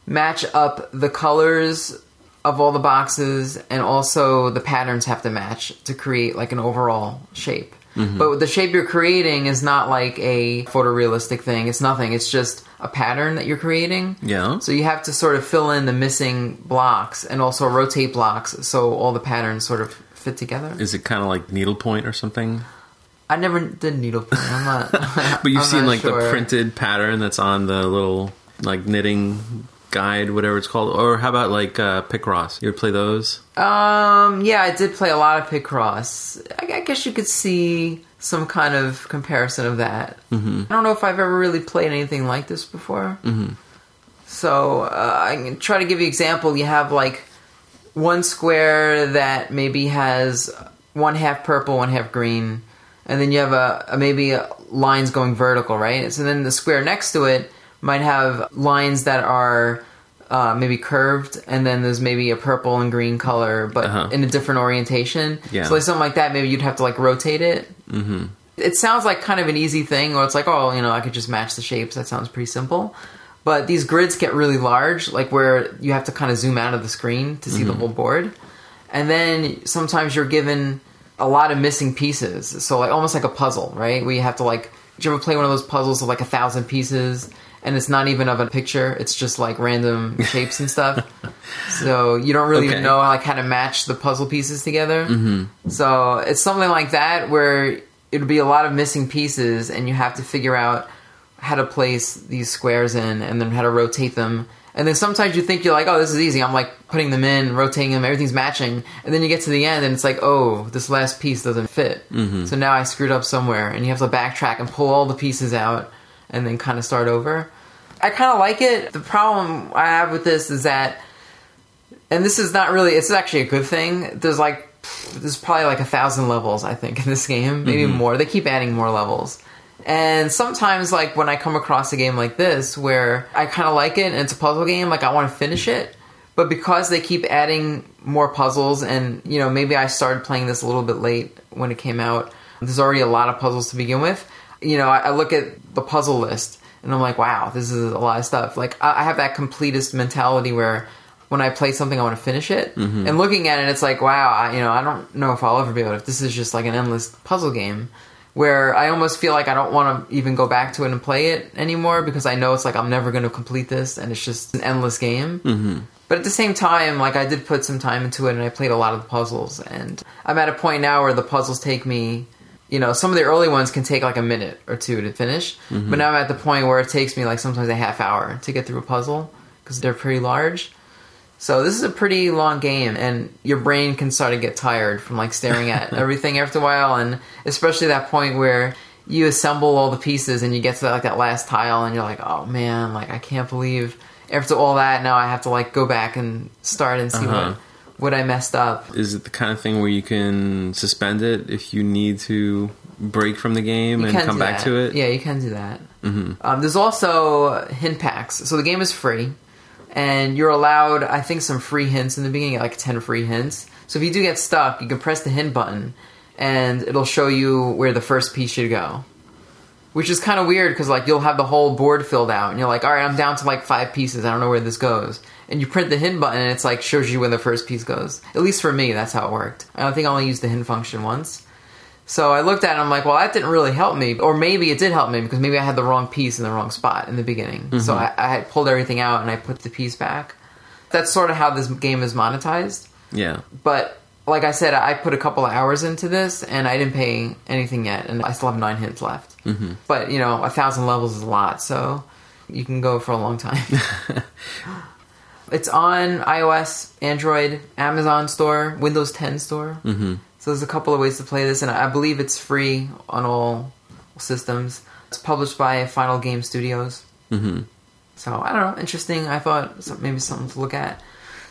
match up the colors of all the boxes, and also the patterns have to match to create like an overall shape. Mm-hmm. But the shape you're creating is not like a photorealistic thing. It's nothing. It's just a pattern that you're creating. Yeah. So you have to sort of fill in the missing blocks and also rotate blocks so all the patterns sort of fit together. Is it kind of like needlepoint or something? I never did needlepoint. I'm not. But you've I'm seen like sure. the printed pattern that's on the little like knitting guide, whatever it's called. Or how about like uh, Picross? You ever play those? Um, yeah, I did play a lot of Picross. I, I guess you could see some kind of comparison of that. Mm-hmm. I don't know if I've ever really played anything like this before. Mm-hmm. So uh, I can try to give you an example. You have like one square that maybe has one half purple, one half green. And then you have a, a maybe a lines going vertical, right? So then the square next to it might have lines that are uh, maybe curved, and then there's maybe a purple and green color, but uh-huh. in a different orientation. Yeah. So like something like that, maybe you'd have to like rotate it. Mm-hmm. It sounds like kind of an easy thing, or it's like, oh, you know, I could just match the shapes. That sounds pretty simple. But these grids get really large, like where you have to kind of zoom out of the screen to see mm-hmm. the whole board. And then sometimes you're given a lot of missing pieces, so like almost like a puzzle, right? Where you have to like, did you ever play one of those puzzles of like a thousand pieces, and it's not even of a picture, it's just like random shapes and stuff, so you don't really okay. even know like how to match the puzzle pieces together. Mm-hmm. So it's something like that where it'd be a lot of missing pieces, and you have to figure out how to place these squares in, and then how to rotate them. And then sometimes you think you're like, oh, this is easy. I'm like putting them in, rotating them, everything's matching. And then you get to the end and it's like, oh, this last piece doesn't fit. Mm-hmm. So now I screwed up somewhere. And you have to backtrack and pull all the pieces out and then kind of start over. I kind of like it. The problem I have with this is that, and this is not really, it's actually a good thing. There's like, there's probably like a thousand levels, I think, in this game. Maybe mm-hmm. more. They keep adding more levels. And sometimes, like, when I come across a game like this, where I kind of like it, and it's a puzzle game, like, I want to finish it, but because they keep adding more puzzles, and, you know, maybe I started playing this a little bit late when it came out, there's already a lot of puzzles to begin with, you know, I, I look at the puzzle list, and I'm like, wow, this is a lot of stuff. Like, I, I have that completist mentality where when I play something, I want to finish it, mm-hmm. and looking at it, it's like, wow, I, you know, I don't know if I'll ever be able to, this is just like an endless puzzle game, where I almost feel like I don't want to even go back to it and play it anymore, because I know it's like I'm never going to complete this, and it's just an endless game. Mm-hmm. But at the same time, like I did put some time into it, and I played a lot of the puzzles, and I'm at a point now where the puzzles take me you know, some of the early ones can take like a minute or two to finish. Mm-hmm. But now I'm at the point where it takes me like sometimes a half hour to get through a puzzle because they're pretty large. So this is a pretty long game, and your brain can start to get tired from like staring at everything after a while, and especially that point where you assemble all the pieces and you get to that, like that last tile, and you're like, oh man, like I can't believe after all that now I have to like go back and start and see uh-huh. what what I messed up. Is it the kind of thing where you can suspend it if you need to break from the game you and come back that. to it? Yeah, you can do that. Mm-hmm. Um, there's also hint packs, so the game is free. And you're allowed, I think, some free hints in the beginning, like ten free hints. So if you do get stuck, you can press the hint button, and it'll show you where the first piece should go. Which is kind of weird, because like you'll have the whole board filled out, and you're like, all right, I'm down to like five pieces, I don't know where this goes. And you print the hint button, and it's like shows you where the first piece goes. At least for me, that's how it worked. I don't think I only used the hint function once. So I looked at it, and I'm like, well, that didn't really help me. Or maybe it did help me, because maybe I had the wrong piece in the wrong spot in the beginning. Mm-hmm. So I, I had pulled everything out, and I put the piece back. That's sort of how this game is monetized. Yeah. But, like I said, I put a couple of hours into this, and I didn't pay anything yet. And I still have nine hints left. Mm-hmm. But, you know, a thousand levels is a lot, so you can go for a long time. It's on iOS, Android, Amazon store, Windows ten store. Mm-hmm. So there's a couple of ways to play this, and I believe it's free on all systems. It's published by Final Game Studios. Mm-hmm. So, I don't know, interesting. I thought maybe something to look at.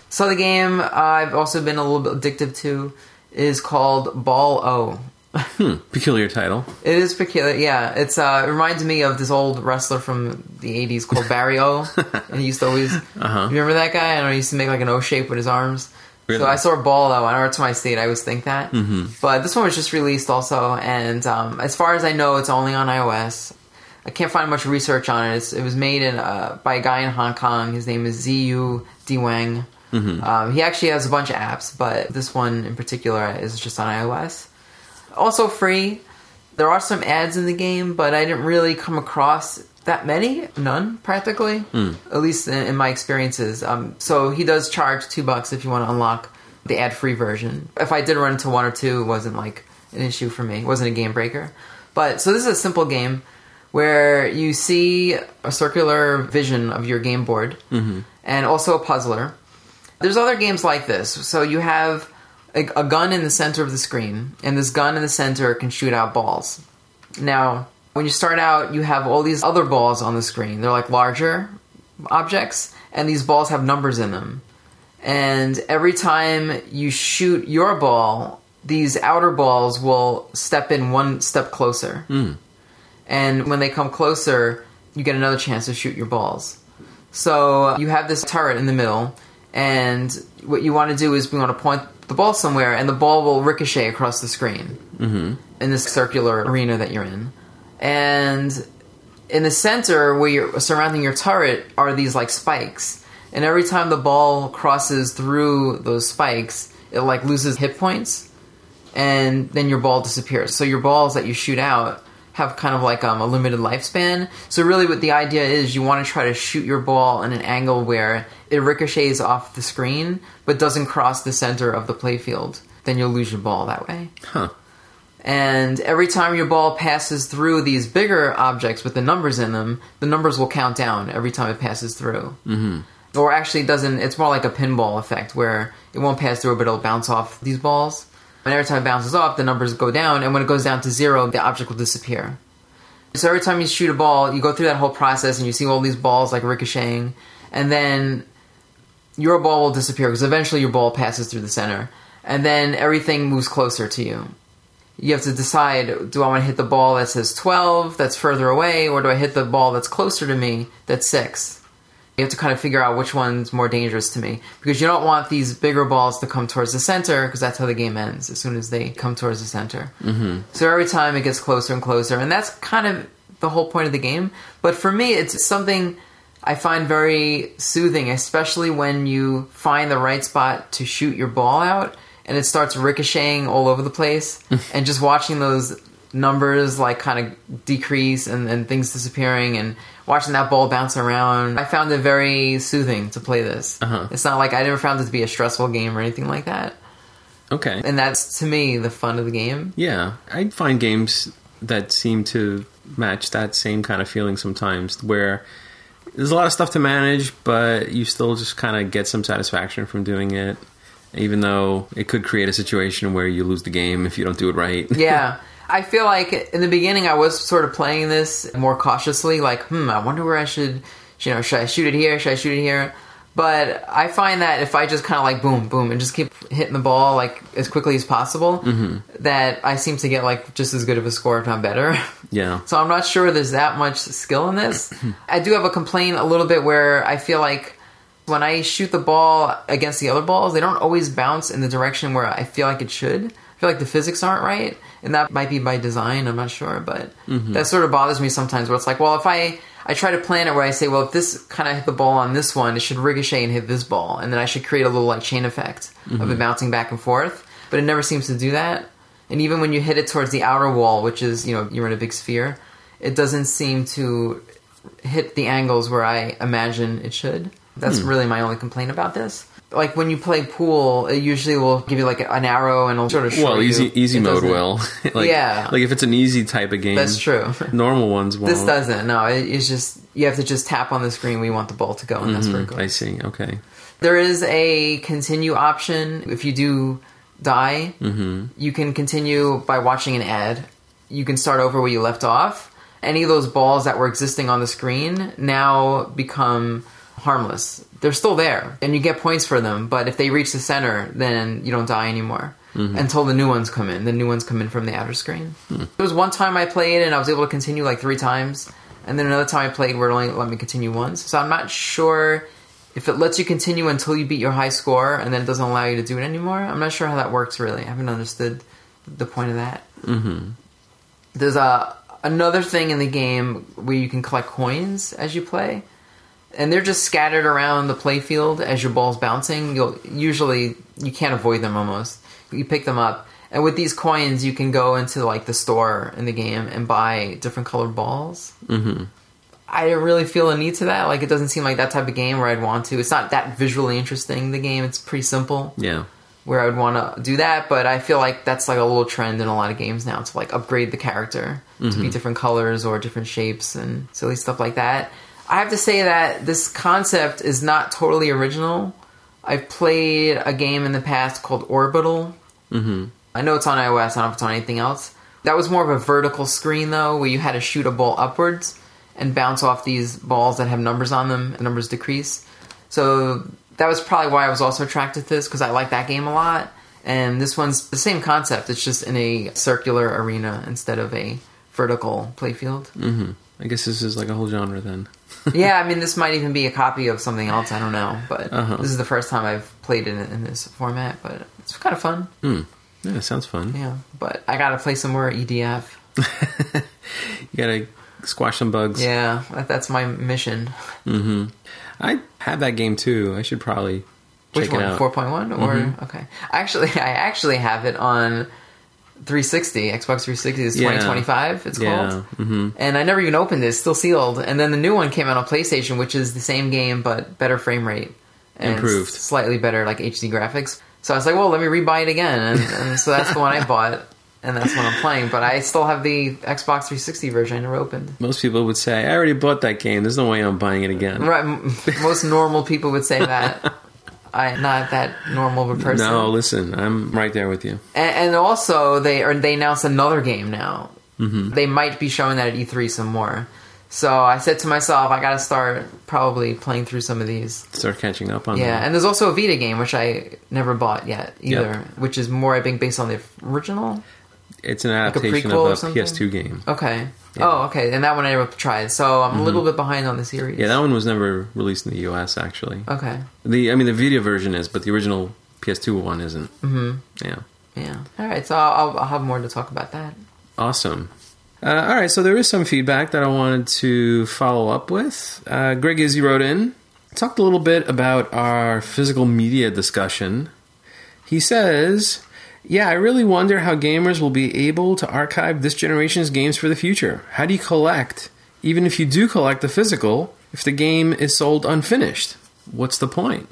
So the game I've also been a little bit addicted to is called Ball-O. Hmm, peculiar title. It is peculiar, yeah. It's uh, it reminds me of this old wrestler from the eighties called Barry O. And he used to always... Uh-huh. Remember that guy? I know he used to make like an O shape with his arms. Really? So I saw Ball-O on Arts My State. I always think that. Mm-hmm. But this one was just released also. And um, as far as I know, it's only on iOS. I can't find much research on it. It's, it was made in uh, by a guy in Hong Kong. His name is Ziyu Dewang. Mm-hmm. Um, he actually has a bunch of apps, but this one in particular is just on iOS. Also free. There are some ads in the game, but I didn't really come across that many. None, practically. Mm. At least in, in my experiences. Um, so he does charge two bucks if you want to unlock the ad-free version. If I did run into one or two, it wasn't like an issue for me. It wasn't a game breaker. But so this is a simple game where you see a circular vision of your game board, mm-hmm. and also a puzzler. There's other games like this. So you have a, a gun in the center of the screen, and this gun in the center can shoot out balls. Now, when you start out, you have all these other balls on the screen. They're like larger objects, and these balls have numbers in them. And every time you shoot your ball, these outer balls will step in one step closer. Mm. And when they come closer, you get another chance to shoot your balls. So you have this turret in the middle, and what you want to do is we want to point the ball somewhere, and the ball will ricochet across the screen, mm-hmm. in this circular arena that you're in. And in the center, where you're surrounding your turret, are these like spikes. And every time the ball crosses through those spikes, it like loses hit points, and then your ball disappears. So your balls that you shoot out have kind of like um, a limited lifespan. So really, what the idea is, you want to try to shoot your ball in an angle where it ricochets off the screen, but doesn't cross the center of the playfield. Then you'll lose your ball that way. Huh. And every time your ball passes through these bigger objects with the numbers in them, the numbers will count down every time it passes through. Mm-hmm. Or actually, it doesn't. It's more like a pinball effect, where it won't pass through, but it'll bounce off these balls. And every time it bounces off, the numbers go down, and when it goes down to zero, the object will disappear. So every time you shoot a ball, you go through that whole process, and you see all these balls like ricocheting, and then your ball will disappear, because eventually your ball passes through the center, and then everything moves closer to you. You have to decide, do I want to hit the ball that says twelve, that's further away, or do I hit the ball that's closer to me, that's six? You have to kind of figure out which one's more dangerous to me, because you don't want these bigger balls to come towards the center, because that's how the game ends, as soon as they come towards the center. Mm-hmm. So every time it gets closer and closer, and that's kind of the whole point of the game. But for me, it's something I find very soothing, especially when you find the right spot to shoot your ball out, and it starts ricocheting all over the place. And just watching those numbers like kind of decrease, and, and things disappearing, and watching that ball bounce around, I found it very soothing to play this. Uh-huh. It's not like I never found it to be a stressful game or anything like that. Okay. And that's, to me, the fun of the game. Yeah. I find games that seem to match that same kind of feeling sometimes, where there's a lot of stuff to manage, but you still just kind of get some satisfaction from doing it, even though it could create a situation where you lose the game if you don't do it right. Yeah. I feel like in the beginning I was sort of playing this more cautiously, like, hmm, I wonder where I should, you know, should I shoot it here? Should I shoot it here? But I find that if I just kind of like boom, boom, and just keep hitting the ball like as quickly as possible, mm-hmm. that I seem to get like just as good of a score, if not better. Yeah. So I'm not sure there's that much skill in this. I do have a complaint a little bit where I feel like when I shoot the ball against the other balls, they don't always bounce in the direction where I feel like it should. I feel like the physics aren't right, and that might be by design, I'm not sure, but mm-hmm. that sort of bothers me sometimes, where it's like, well, if I, I try to plan it where I say, well, if this kind of hit the ball on this one, it should ricochet and hit this ball, and then I should create a little like chain effect mm-hmm. of it bouncing back and forth, but it never seems to do that. And even when you hit it towards the outer wall, which is, you know, you're in a big sphere, it doesn't seem to hit the angles where I imagine it should. That's mm. really my only complaint about this. Like, when you play pool, it usually will give you, like, an arrow and it'll sort of show well, easy, you. Well, easy mode will. like, yeah. Like, if it's an easy type of game. That's true. Normal ones won't. This doesn't, no. It, it's just, you have to just tap on the screen where you want the ball to go, and mm-hmm. that's where it goes. I see, okay. There is a continue option. If you do die, mm-hmm. you can continue by watching an ad. You can start over where you left off. Any of those balls that were existing on the screen now become harmless. They're still there, and you get points for them, but if they reach the center, then you don't die anymore mm-hmm. until the new ones come in. The new ones come in from the outer screen. Mm. There was one time I played, and I was able to continue like three times, and then another time I played where it only let me continue once. So I'm not sure if it lets you continue until you beat your high score, and then it doesn't allow you to do it anymore. I'm not sure how that works, really. I haven't understood the point of that. Mm-hmm. There's a, another thing in the game where you can collect coins as you play. And they're just scattered around the playfield as your ball's bouncing. You'll usually, you can't avoid them almost. You pick them up. And with these coins, you can go into, like, the store in the game and buy different colored balls. Mm-hmm. I didn't really feel a need to that. Like, it doesn't seem like that type of game where I'd want to. It's not that visually interesting, the game. It's pretty simple. Yeah. Where I would want to do that. But I feel like that's, like, a little trend in a lot of games now to, like, upgrade the character mm-hmm. to be different colors or different shapes and silly stuff like that. I have to say that this concept is not totally original. I've played a game in the past called Orbital. Mm-hmm. I know it's on iOS. I don't know if it's on anything else. That was more of a vertical screen, though, where you had to shoot a ball upwards and bounce off these balls that have numbers on them. The numbers decrease. So that was probably why I was also attracted to this, because I like that game a lot. And this one's the same concept. It's just in a circular arena instead of a vertical playfield. Mm-hmm. I guess this is like a whole genre then. Yeah, I mean, this might even be a copy of something else. I don't know, but uh-huh. this is the first time I've played it in, in this format. But it's kind of fun. Mm. Yeah, it sounds fun. Yeah, but I gotta play some more E D F. You gotta squash some bugs. Yeah, that, that's my mission. Mm-hmm. I have that game too. I should probably check Which one? It out. Four point one, or mm-hmm. okay. Actually, I actually have it on three sixty, Xbox three sixty is twenty twenty-five, it's yeah. called. Mm-hmm. And I never even opened it, it's still sealed. And then the new one came out on PlayStation, which is the same game, but better frame rate. And improved. Slightly better, like, H D graphics. So I was like, well, let me rebuy it again. And, and so that's the one I bought, and that's what I'm playing. But I still have the Xbox three sixty version I never opened. Most people would say, I already bought that game, there's no way I'm buying it again. Right, most normal people would say that. I'm not that normal of a person. No, listen, I'm right there with you. And, and also, they are, they announced another game now. Mm-hmm. They might be showing that at E three some more. So I said to myself, I got to start probably playing through some of these. Start catching up on yeah, them. And there's also a Vita game, which I never bought yet either, yep. which is more, I think, based on the original. It's an adaptation like of a P S two game. Okay. Yeah. Oh, okay. And that one I never tried, so I'm mm-hmm. a little bit behind on the series. Yeah, that one was never released in the U S, actually. Okay. The I mean, the video version is, but the original P S two one isn't. Mm-hmm. Yeah. Yeah. All right, so I'll, I'll have more to talk about that. Awesome. Uh, all right, so there is some feedback that I wanted to follow up with. Uh, Greg Izzy wrote in, talked a little bit about our physical media discussion. He says, yeah, I really wonder how gamers will be able to archive this generation's games for the future. How do you collect, even if you do collect the physical, if the game is sold unfinished? What's the point?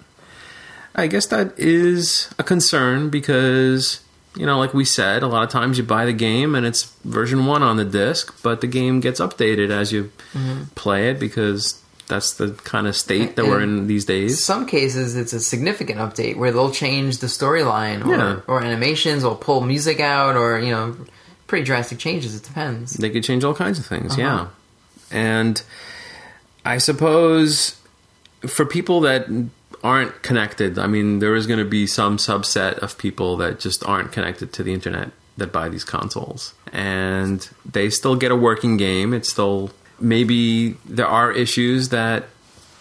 I guess that is a concern because, you know, like we said, a lot of times you buy the game and it's version one on the disc, but the game gets updated as you mm-hmm. play it because that's the kind of state that and we're in these days. In some cases, it's a significant update where they'll change the storyline or, yeah. or animations or pull music out or, you know, pretty drastic changes. It depends. They could change all kinds of things, uh-huh. yeah. And I suppose for people that aren't connected, I mean, there is going to be some subset of people that just aren't connected to the internet that buy these consoles. And they still get a working game. It's still... Maybe there are issues that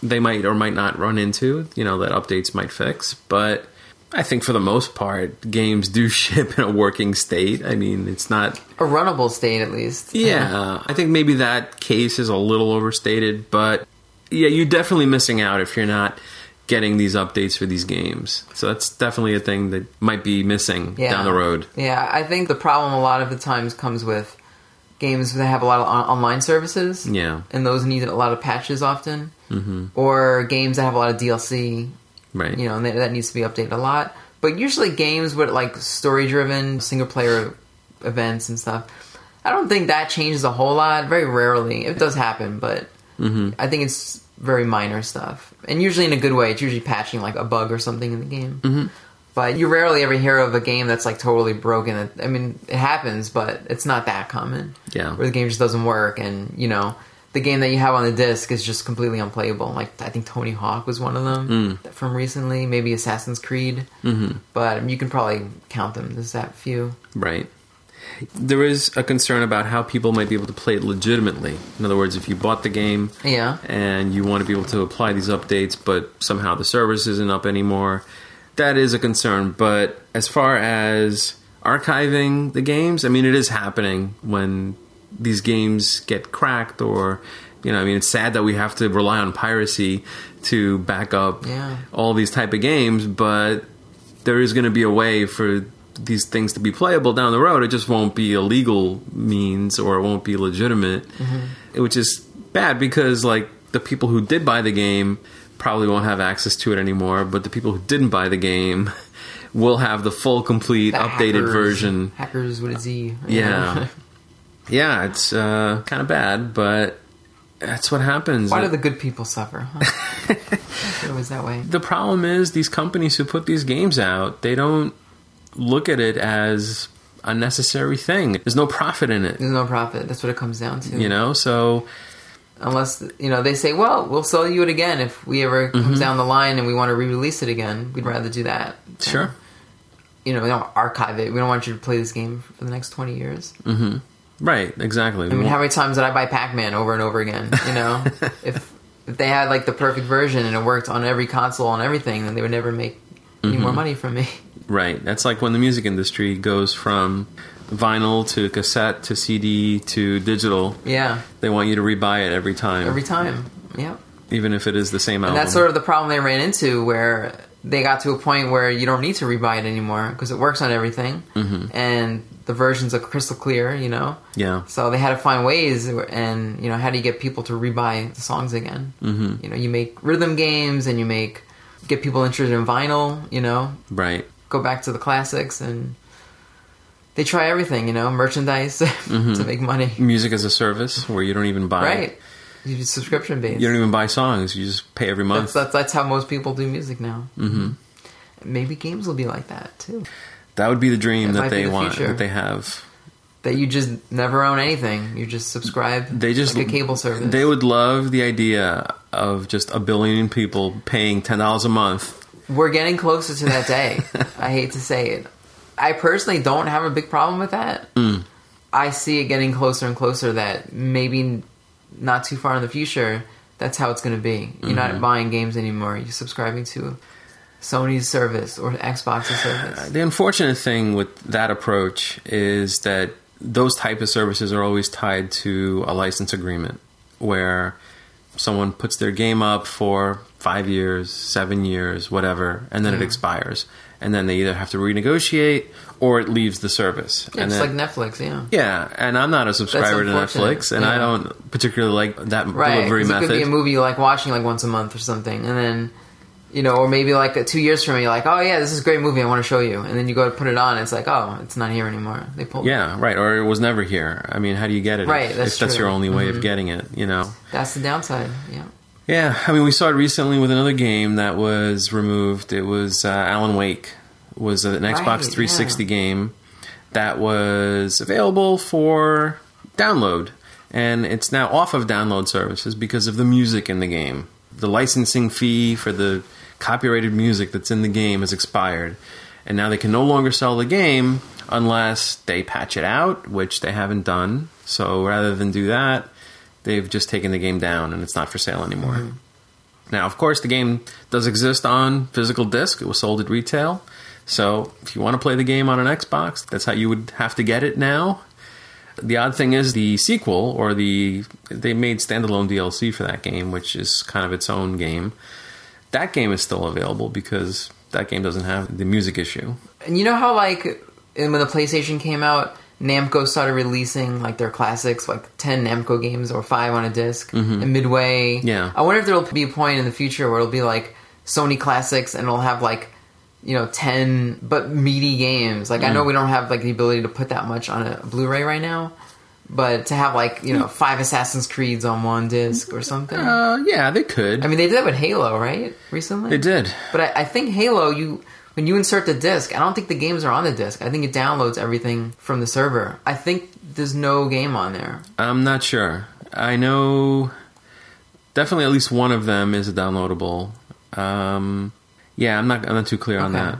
they might or might not run into, you know, that updates might fix. But I think for the most part, games do ship in a working state. I mean, it's not... A runnable state, at least. Yeah. I think maybe that case is a little overstated. But, yeah, you're definitely missing out if you're not getting these updates for these games. So that's definitely a thing that might be missing yeah. down the road. Yeah, I think the problem a lot of the times comes with games that have a lot of on- online services, yeah, and those need a lot of patches often, mm-hmm. or games that have a lot of D L C, right? You know, and that, that needs to be updated a lot. But usually, games with like story-driven single-player events and stuff, I don't think that changes a whole lot. Very rarely, it does happen, but mm-hmm. I think it's very minor stuff, and usually in a good way. It's usually patching like a bug or something in the game. Mm-hmm. But you rarely ever hear of a game that's, like, totally broken. I mean, it happens, but it's not that common. Yeah. Where the game just doesn't work, and, you know, the game that you have on the disc is just completely unplayable. Like, I think Tony Hawk was one of them mm. from recently. Maybe Assassin's Creed. Mm-hmm. But um, you can probably count them. There's that few. Right. There is a concern about how people might be able to play it legitimately. In other words, if you bought the game yeah. and you want to be able to apply these updates, but somehow the service isn't up anymore... That is a concern, but as far as archiving the games, I mean, it is happening when these games get cracked or, you know, I mean, it's sad that we have to rely on piracy to back up yeah. all these type of games, but there is going to be a way for these things to be playable down the road. It just won't be a legal means or it won't be legitimate, mm-hmm. which is bad because, like, the people who did buy the game... probably won't have access to it anymore, but the people who didn't buy the game will have the full, complete, the updated hackers. version. Hackers with a Z. Right? Yeah. yeah, it's uh, kind of bad, but that's what happens. Why do the good people suffer? Huh? It was that way. The problem is these companies who put these games out, they don't look at it as a necessary thing. There's no profit in it. There's no profit. That's what it comes down to. You know, so... Unless, you know, they say, well, we'll sell you it again if we ever mm-hmm. comes down the line and we want to re-release it again. We'd rather do that. Sure. And, you know, we don't archive it. We don't want you to play this game for the next twenty years. Mm-hmm. Right, exactly. I mean, how many times did I buy Pac-Man over and over again, you know? if if they had, like, the perfect version and it worked on every console and everything, then they would never make mm-hmm. any more money from me. Right. That's like when the music industry goes from... vinyl to cassette to C D to digital. Yeah. They want you to rebuy it every time. Every time. Yeah. Even if it is the same album. And that's sort of the problem they ran into where they got to a point where you don't need to rebuy it anymore because it works on everything. Mm-hmm. And the versions are crystal clear, you know? Yeah. So they had to find ways and, you know, how do you get people to rebuy the songs again? Mm-hmm. You know, you make rhythm games and you make, get people interested in vinyl, you know? Right. Go back to the classics and... They try everything, you know, merchandise mm-hmm. to make money. Music as a service where you don't even buy... Right. You just subscription-based. You don't even buy songs. You just pay every month. That's, that's, that's how most people do music now. Mm-hmm. Maybe games will be like that, too. That would be the dream it that they the want, future. That they have. That you just never own anything. You just subscribe they just, like a cable service. They would love the idea of just a billion people paying ten dollars a month. We're getting closer to that day. I hate to say it. I personally don't have a big problem with that. Mm. I see it getting closer and closer that maybe not too far in the future, that's how it's going to be. You're mm-hmm. not buying games anymore. You're subscribing to Sony's service or Xbox's service. The unfortunate thing with that approach is that those type of services are always tied to a license agreement where someone puts their game up for five years, seven years, whatever, and then mm. it expires. And then they either have to renegotiate or it leaves the service. Yeah, and it's then, like Netflix, yeah. Yeah, and I'm not a subscriber to Netflix, and yeah. I don't particularly like that right, delivery method. Right, it could be a movie you like watching like once a month or something, and then you know, or maybe like two years from now, you're like, oh yeah, this is a great movie, I want to show you, and then you go to put it on, and it's like, oh, it's not here anymore. They pulled yeah, it. Right, or it was never here. I mean, how do you get it? Right, if that's, if that's your only way mm-hmm. of getting it, you know. That's the downside. Yeah. Yeah, I mean, we saw it recently with another game that was removed. It was uh, Alan Wake. It was an Xbox right, three sixty yeah. game that was available for download, and it's now off of download services because of the music in the game. The licensing fee for the copyrighted music that's in the game has expired, and now they can no longer sell the game unless they patch it out, which they haven't done. So rather than do that, they've just taken the game down, and it's not for sale anymore. Mm-hmm. Now, of course, the game does exist on physical disc. It was sold at retail. So if you want to play the game on an Xbox, that's how you would have to get it now. The odd thing is the sequel, or the they made standalone D L C for that game, which is kind of its own game. That game is still available because that game doesn't have the music issue. And you know how, like, when the PlayStation came out, Namco started releasing like their classics, like ten Namco games or five on a disc, mm-hmm. and midway. Yeah. I wonder if there'll be a point in the future where it'll be like Sony classics, and it'll have like, you know, ten but meaty games. Like, mm. I know we don't have like the ability to put that much on a Blu-ray right now, but to have like, you know, five Assassin's Creeds on one disc or something. Uh, yeah, they could. I mean, they did that with Halo, right? Recently, they did. But I, I think Halo, you. When you insert the disc, I don't think the games are on the disc. I think it downloads everything from the server. I think there's no game on there. I'm not sure. I know definitely at least one of them is downloadable. Um, yeah, I'm not I'm not too clear okay. on that.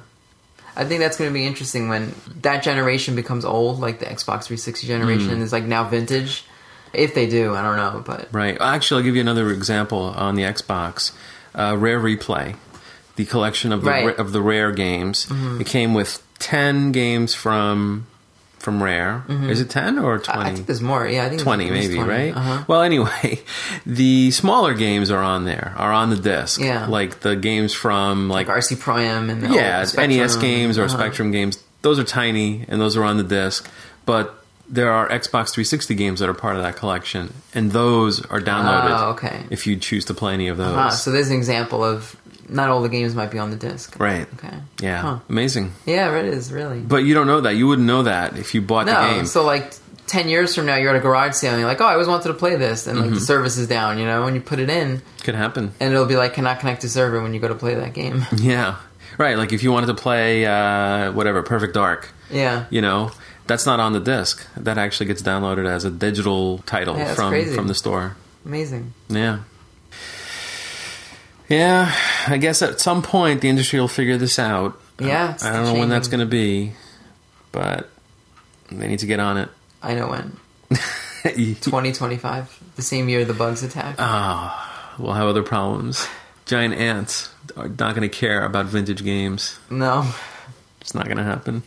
I think that's going to be interesting when that generation becomes old, like the Xbox three sixty generation mm. is like now vintage. If they do, I don't know. But right. Actually, I'll give you another example on the Xbox. Uh, Rare Replay. The collection of the right. of the Rare games. Mm-hmm. It came with ten games from from Rare. Mm-hmm. Is it ten or twenty? I, I think there's more. Yeah, I think twenty maybe. twenty. Right. Uh-huh. Well, anyway, the smaller games are on there, are on the disc. Yeah, like the games from like, like R C Pro-Am and the yeah, N E S games or uh-huh. Spectrum games. Those are tiny and those are on the disc, but there are Xbox three sixty games that are part of that collection, and those are downloaded. Oh, okay. If you choose to play any of those, uh-huh. so there's an example of. Not all the games might be on the disc. Right. Okay. Yeah. Huh. Amazing. Yeah, it is, really. But you don't know that. You wouldn't know that if you bought no, the game. So, like, ten years from now, you're at a garage sale, and you're like, oh, I always wanted to play this, and, like, mm-hmm. the service is down, you know? When you put it in. Could happen. And it'll be, like, cannot connect to server when you go to play that game. Yeah. Right, like, if you wanted to play, uh, whatever, Perfect Dark. Yeah. You know? That's not on the disc. That actually gets downloaded as a digital title yeah, from, from the store. Amazing. Yeah. Yeah, I guess at some point the industry will figure this out. Yeah, it's I don't know shame. when that's going to be, but they need to get on it. I know when. twenty twenty-five, the same year the bugs attack. Oh, we'll have other problems. Giant ants are not going to care about vintage games. No. It's not going to happen.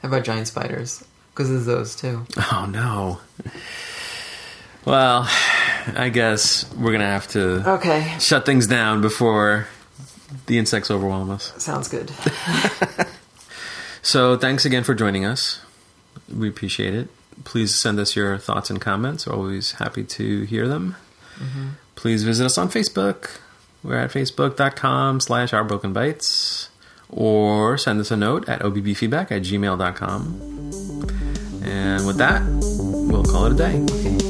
How about giant spiders? Because there's those too. Oh, no. Well, I guess we're going to have to okay. shut things down before the insects overwhelm us. Sounds good. So thanks again for joining us. We appreciate it. Please send us your thoughts and comments. We're always happy to hear them. Mm-hmm. Please visit us on Facebook. We're at facebook.com slash Our Broken Bytes. Or send us a note at obbfeedback at gmail dot com. And with that, we'll call it a day. Okay.